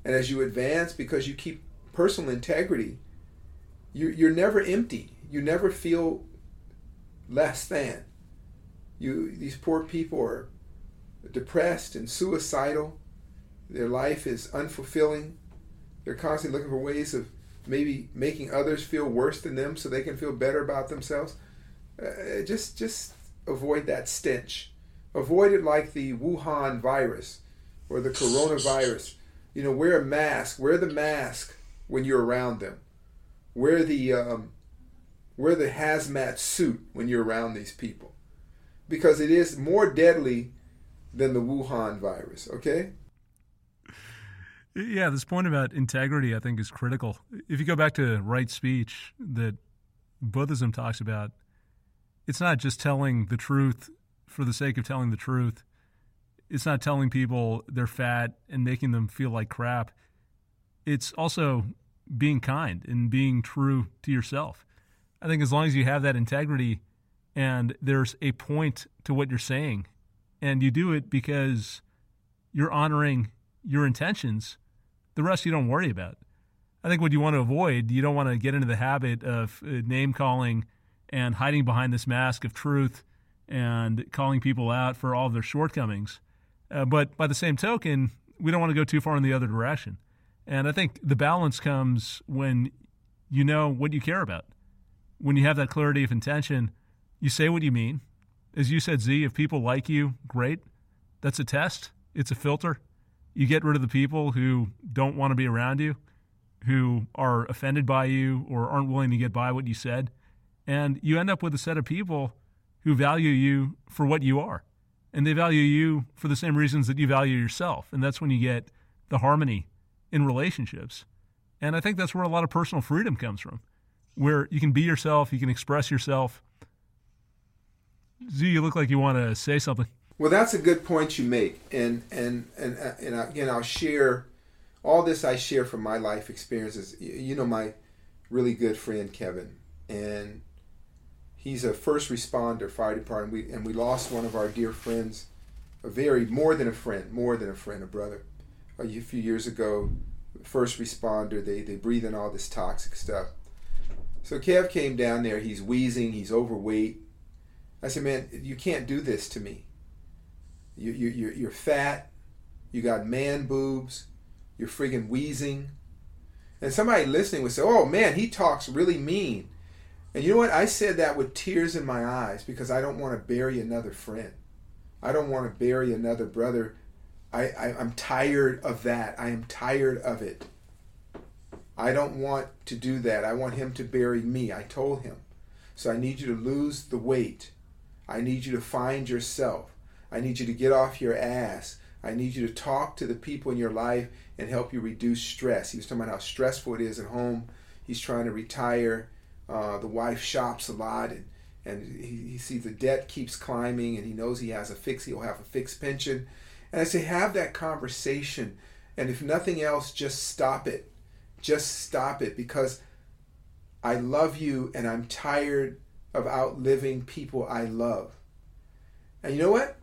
And as you advance, because you keep personal integrity, you, you're never empty. You never feel less than. You, these poor people are depressed and suicidal. Their life is unfulfilling. They're constantly looking for ways of maybe making others feel worse than them so they can feel better about themselves. Uh, just, just avoid that stench. Avoid it like the Wuhan virus or the coronavirus. You know, wear a mask. Wear the mask when you're around them. Wear the, um, wear the hazmat suit when you're around these people, because it is more deadly than the Wuhan virus, okay? Yeah, this point about integrity, I think, is critical. If you go back to right speech that Buddhism talks about, it's not just telling the truth for the sake of telling the truth. It's not telling people they're fat and making them feel like crap. It's also being kind and being true to yourself. I think as long as you have that integrity and there's a point to what you're saying, and you do it because you're honoring your intentions, the rest you don't worry about. I think what you want to avoid, you don't want to get into the habit of name-calling and hiding behind this mask of truth and calling people out for all of their shortcomings. Uh, but by the same token, we don't want to go too far in the other direction. And I think the balance comes when you know what you care about. When you have that clarity of intention, you say what you mean. As you said, Z, if people like you, great. That's a test. It's a filter. You get rid of the people who don't want to be around you, who are offended by you or aren't willing to get by what you said. And you end up with a set of people who value you for what you are. And they value you for the same reasons that you value yourself. And that's when you get the harmony in relationships. And I think that's where a lot of personal freedom comes from, where you can be yourself, you can express yourself. Z, you look like you want to say something. Well, that's a good point you make, and and and and again, I'll share all this I share from my life experiences. You know, my really good friend Kevin, and he's a first responder, fire department. We and we lost one of our dear friends, a very more than a friend, more than a friend, a brother, a few years ago. First responder, they they breathe in all this toxic stuff. So Kev came down there. He's wheezing. He's overweight. I said, man, you can't do this to me. You, you, you're, you're fat, you got man boobs, you're friggin' wheezing. And somebody listening would say, oh man, he talks really mean. And you know what? I said that with tears in my eyes because I don't want to bury another friend. I don't want to bury another brother. I, I, I'm tired of that. I am tired of it. I don't want to do that. I want him to bury me. I told him. So I need you to lose the weight. I need you to find yourself. I need you to get off your ass. I need you to talk to the people in your life and help you reduce stress. He was talking about how stressful it is at home. He's trying to retire. Uh, the wife shops a lot, and, and he, he sees the debt keeps climbing, and he knows he has a fix. He'll have a fixed pension. And I say, have that conversation. And if nothing else, just stop it. Just stop it, because I love you, and I'm tired of outliving people I love. And you know what?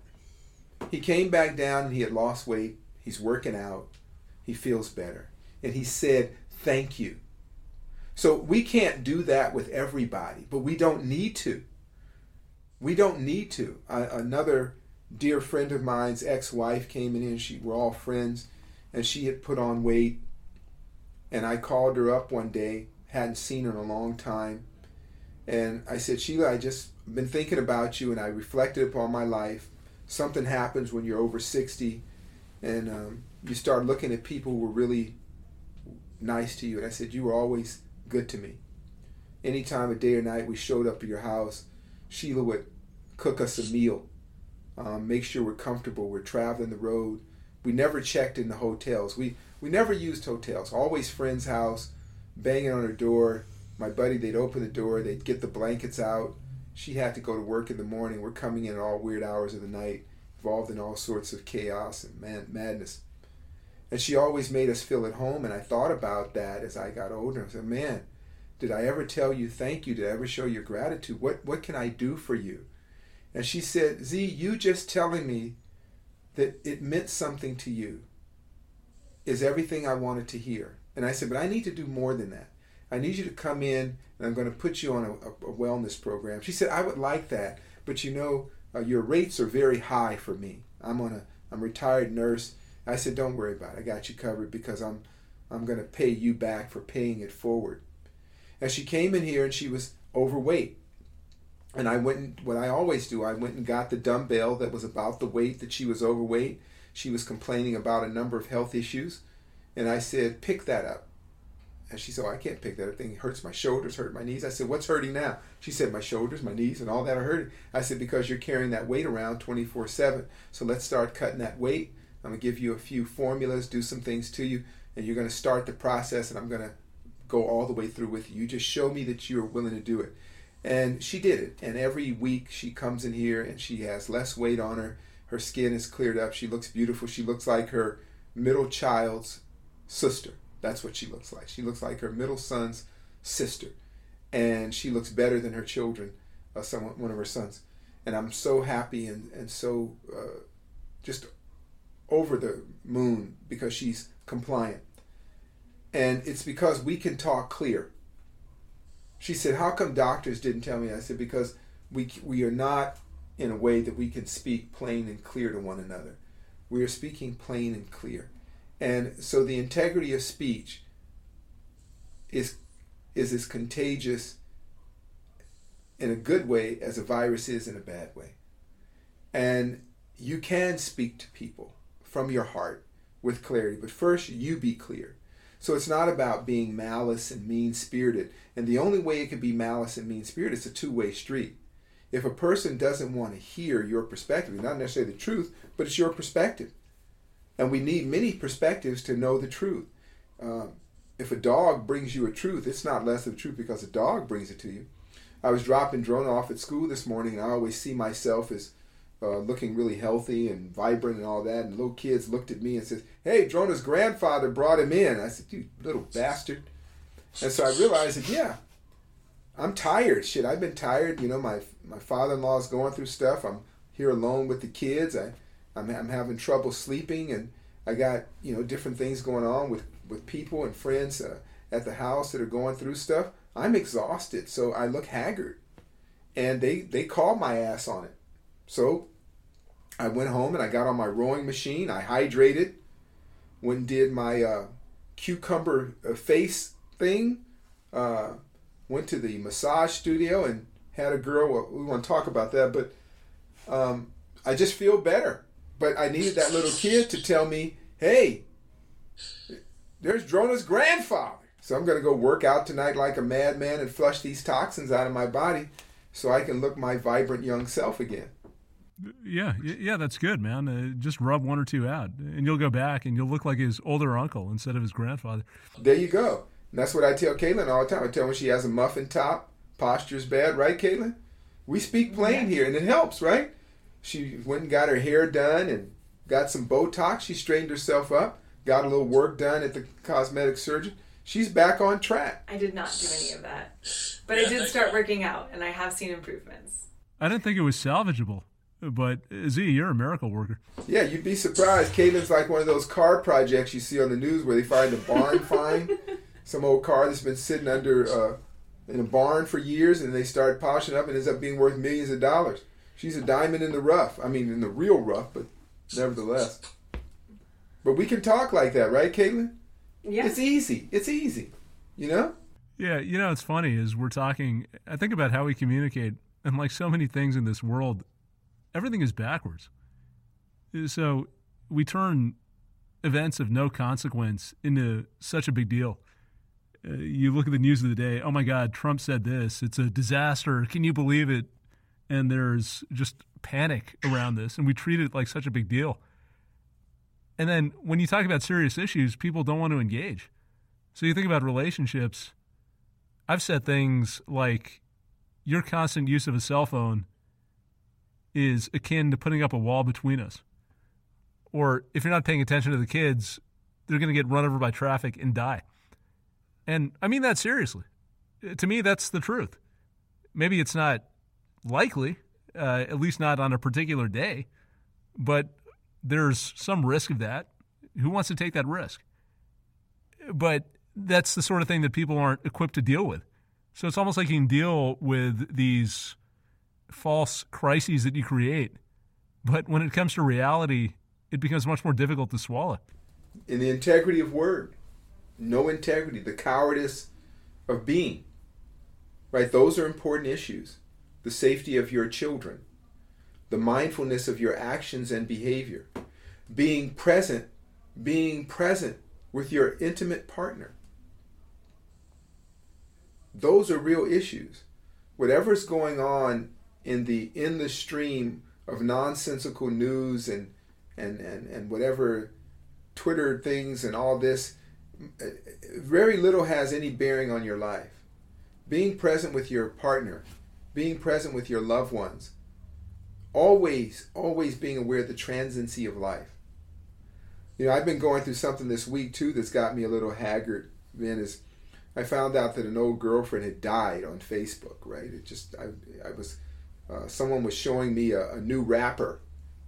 He came back down and he had lost weight. He's working out. He feels better. And he said, thank you. So we can't do that with everybody, but we don't need to. We don't need to. Uh, another dear friend of mine's ex-wife came in and she, we're all friends, and she had put on weight. And I called her up one day, hadn't seen her in a long time. And I said, Sheila, I just been thinking about you, and I reflected upon my life. Something happens when you're over sixty, and um, you start looking at people who were really nice to you. And I said, you were always good to me. Any time of day or night we showed up at your house, Sheila would cook us a meal, um, make sure we're comfortable, we're traveling the road. We never checked in the hotels. We we never used hotels. Always friend's house, banging on her door. My buddy, they'd open the door, they'd get the blankets out. She had to go to work in the morning. We're coming in at all weird hours of the night, involved in all sorts of chaos and man, madness. And she always made us feel at home, and I thought about that as I got older. I said, man, did I ever tell you thank you? Did I ever show you gratitude? What what can I do for you? And she said, Zee, you just telling me that it meant something to you is everything I wanted to hear. And I said, but I need to do more than that. I need you to come in, and I'm going to put you on a, a wellness program. She said, I would like that, but you know, uh, your rates are very high for me. I'm on a, I'm a retired nurse. I said, don't worry about it. I got you covered because I'm, I'm going to pay you back for paying it forward. And she came in here, and she was overweight. And I went, and, what I always do, I went and got the dumbbell that was about the weight that she was overweight. She was complaining about a number of health issues. And I said, pick that up. And she said, oh, I can't pick that up. It hurts my shoulders, hurt my knees. I said, what's hurting now? She said, my shoulders, my knees, and all that are hurting. I said, because you're carrying that weight around twenty-four seven. So let's start cutting that weight. I'm going to give you a few formulas, do some things to you, and you're going to start the process, and I'm going to go all the way through with you. You just show me that you're willing to do it. And she did it. And every week she comes in here and she has less weight on her. Her skin is cleared up. She looks beautiful. She looks like her middle child's sister. That's what she looks like. She looks like her middle son's sister. And she looks better than her children, uh, someone, one of her sons. And I'm so happy and, and so uh, just over the moon because she's compliant. And it's because we can talk clear. She said, how come doctors didn't tell me? I said, because we we are not in a way that we can speak plain and clear to one another. We are speaking plain and clear. And so the integrity of speech is, is as contagious in a good way as a virus is in a bad way. And you can speak to people from your heart with clarity, but first you be clear. So it's not about being malice and mean-spirited. And the only way it can be malice and mean-spirited is a two-way street. If a person doesn't want to hear your perspective, not necessarily the truth, but it's your perspective. And we need many perspectives to know the truth. Um, if a dog brings you a truth, it's not less of a truth because a dog brings it to you. I was dropping Drona off at school this morning, and I always see myself as Uh, looking really healthy and vibrant and all that, and little kids looked at me and said, hey, Drona's grandfather brought him in. I said, you little bastard. And so I realized that, yeah, I'm tired. Shit, I've been tired. You know, my my father-in-law's going through stuff. I'm here alone with the kids. I, I'm, I'm having trouble sleeping, and I got, you know, different things going on with, with people and friends uh, at the house that are going through stuff. I'm exhausted, so I look haggard. And they, they called my ass on it. So I went home and I got on my rowing machine. I hydrated, went and did my uh, cucumber face thing, uh, went to the massage studio and had a girl. Well, we want to talk about that, but um, I just feel better. But I needed that little kid to tell me, hey, there's Drona's grandfather. So I'm going to go work out tonight like a madman and flush these toxins out of my body so I can look my vibrant young self again. Yeah, yeah, that's good, man. Uh, just rub one or two out, and you'll go back, and you'll look like his older uncle instead of his grandfather. There you go. And that's what I tell Caitlin all the time. I tell her she has a muffin top, posture's bad, right, Caitlin? We speak plain here, and it helps, right? She went and got her hair done and got some Botox. She straightened herself up, got a little work done at the cosmetic surgeon. She's back on track. I did not do any of that, but I did start working out, and I have seen improvements. I didn't think it was salvageable. But, Zee, you're a miracle worker. Yeah, you'd be surprised. Caitlin's like one of those car projects you see on the news where they find a barn find, some old car that's been sitting under uh, in a barn for years, and they start polishing up and ends up being worth millions of dollars. She's a diamond in the rough. I mean, in the real rough, but nevertheless. But we can talk like that, right, Caitlin? Yeah. It's easy. It's easy. You know? Yeah, you know, it's funny is we're talking, I think about how we communicate And like so many things in this world, everything is backwards. So we turn events of no consequence into such a big deal. Uh, you look at the news of the day, oh my God, Trump said this, it's a disaster, can you believe it? And there's just panic around this, and we treat it like such a big deal. And then when you talk about serious issues, people don't want to engage. So you think about relationships. I've said things like your constant use of a cell phone is akin to putting up a wall between us. Or if you're not paying attention to the kids, they're going to get run over by traffic and die. And I mean that seriously. To me, that's the truth. Maybe it's not likely, uh, at least not on a particular day, but there's some risk of that. Who wants to take that risk? But that's the sort of thing that people aren't equipped to deal with. So it's almost like you can deal with these false crises that you create. But when it comes to reality, it becomes much more difficult to swallow. In the integrity of word, no integrity, the cowardice of being, right? Those are important issues. The safety of your children, the mindfulness of your actions and behavior, being present, being present with your intimate partner. Those are real issues. Whatever's going on in the in the stream of nonsensical news and and, and, and whatever Twitter things and all this, very little has any bearing on your life. Being present with your partner, being present with your loved ones, always, always being aware of the transiency of life. You know, I've been going through something this week, too, that's got me a little haggard, man, is I found out that an old girlfriend had died on Facebook, right? It just, I, I was, uh, someone was showing me a, a new rapper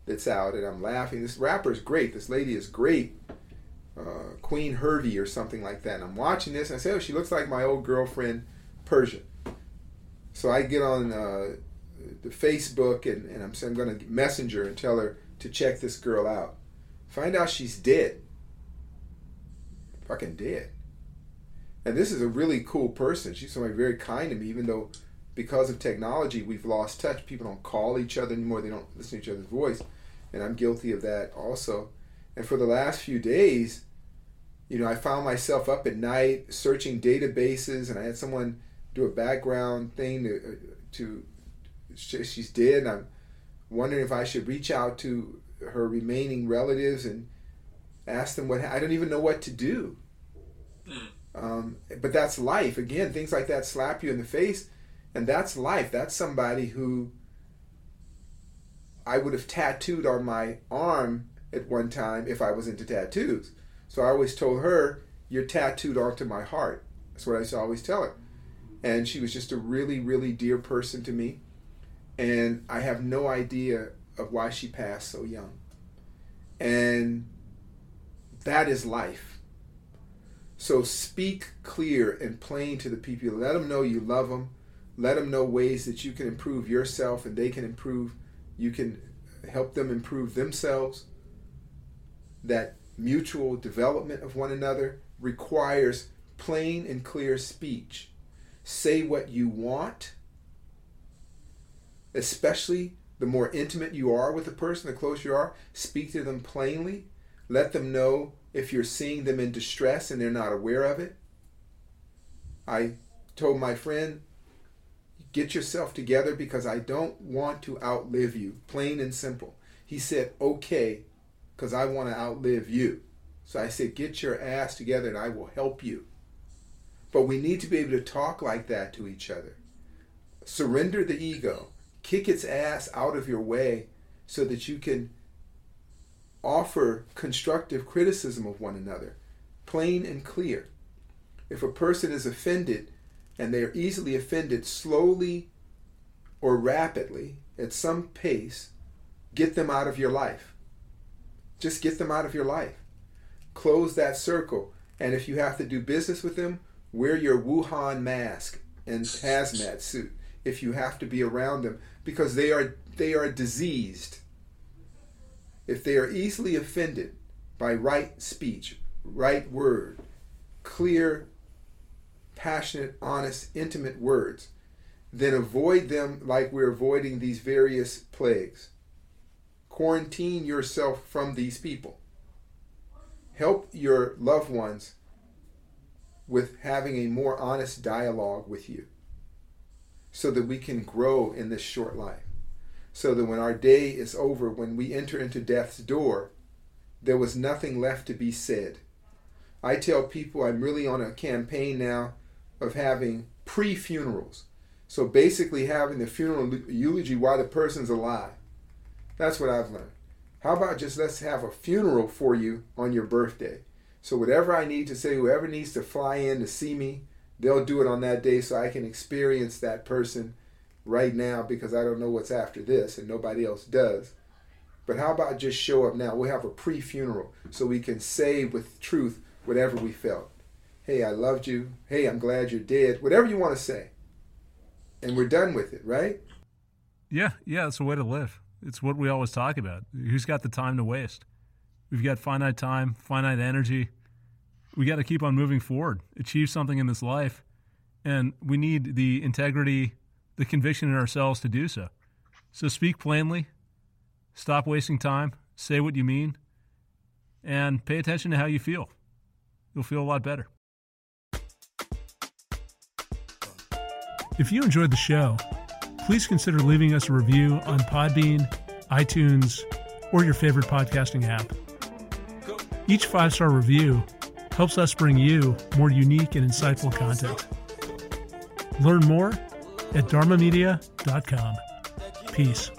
that's out, and I'm laughing. This rapper is great. This lady is great. Uh, Queen Hervey or something like that. And I'm watching this, and I say, oh, she looks like my old girlfriend, Persia. So I get on uh, the Facebook, and, and I'm, I'm going to messenger and tell her to check this girl out. Find out she's dead. Fucking dead. And this is a really cool person. She's somebody very kind to me, even though because of technology, we've lost touch. People don't call each other anymore. They don't listen to each other's voice. And I'm guilty of that also. And for the last few days, you know, I found myself up at night searching databases, and I had someone do a background thing to, to she's dead, and I'm wondering if I should reach out to her remaining relatives and ask them what, I don't even know what to do. Um, but that's life. Again, things like that slap you in the face, and that's life. That's somebody who I would have tattooed on my arm at one time if I was into tattoos. So I always told her, you're tattooed onto my heart. That's what I used to always tell her. And she was just a really, really dear person to me. And I have no idea of why she passed so young. And that is life. So speak clear and plain to the people. Let them know you love them. Let them know ways that you can improve yourself and they can improve. You can help them improve themselves. That mutual development of one another requires plain and clear speech. Say what you want, especially the more intimate you are with the person, the closer you are. Speak to them plainly. Let them know if you're seeing them in distress and they're not aware of it. I told my friend, get yourself together because I don't want to outlive you. Plain and simple. He said, okay, because I want to outlive you. So I said, get your ass together and I will help you. But we need to be able to talk like that to each other. Surrender the ego. Kick its ass out of your way so that you can offer constructive criticism of one another, plain and clear. If a person is offended, and they are easily offended, slowly or rapidly, at some pace, get them out of your life. Just get them out of your life. Close that circle. And if you have to do business with them, wear your Wuhan mask and hazmat suit if you have to be around them, because they are they are diseased. If they are easily offended by right speech, right word, clear, passionate, honest, intimate words, then avoid them like we're avoiding these various plagues. Quarantine yourself from these people. Help your loved ones with having a more honest dialogue with you so that we can grow in this short life. So that when our day is over, when we enter into death's door, there was nothing left to be said. I tell people I'm really on a campaign now of having pre-funerals. So basically having the funeral eulogy while the person's alive. That's what I've learned. How about just let's have a funeral for you on your birthday. So whatever I need to say, whoever needs to fly in to see me, they'll do it on that day so I can experience that person right now, because I don't know what's after this and nobody else does. But how about just show up now? We'll have a pre-funeral so we can say with truth whatever we felt. Hey, I loved you. Hey, I'm glad you're dead. Whatever you want to say. And we're done with it, right? Yeah, yeah, it's a way to live. It's what we always talk about. Who's got the time to waste? We've got finite time, finite energy. We got to keep on moving forward, achieve something in this life. And we need the integrity, the conviction in ourselves to do so. So speak plainly, stop wasting time, say what you mean, and pay attention to how you feel. You'll feel a lot better. If you enjoyed the show, please consider leaving us a review on Podbean, iTunes, or your favorite podcasting app. Each five-star review helps us bring you more unique and insightful content. Learn more at dharma media dot com. Peace.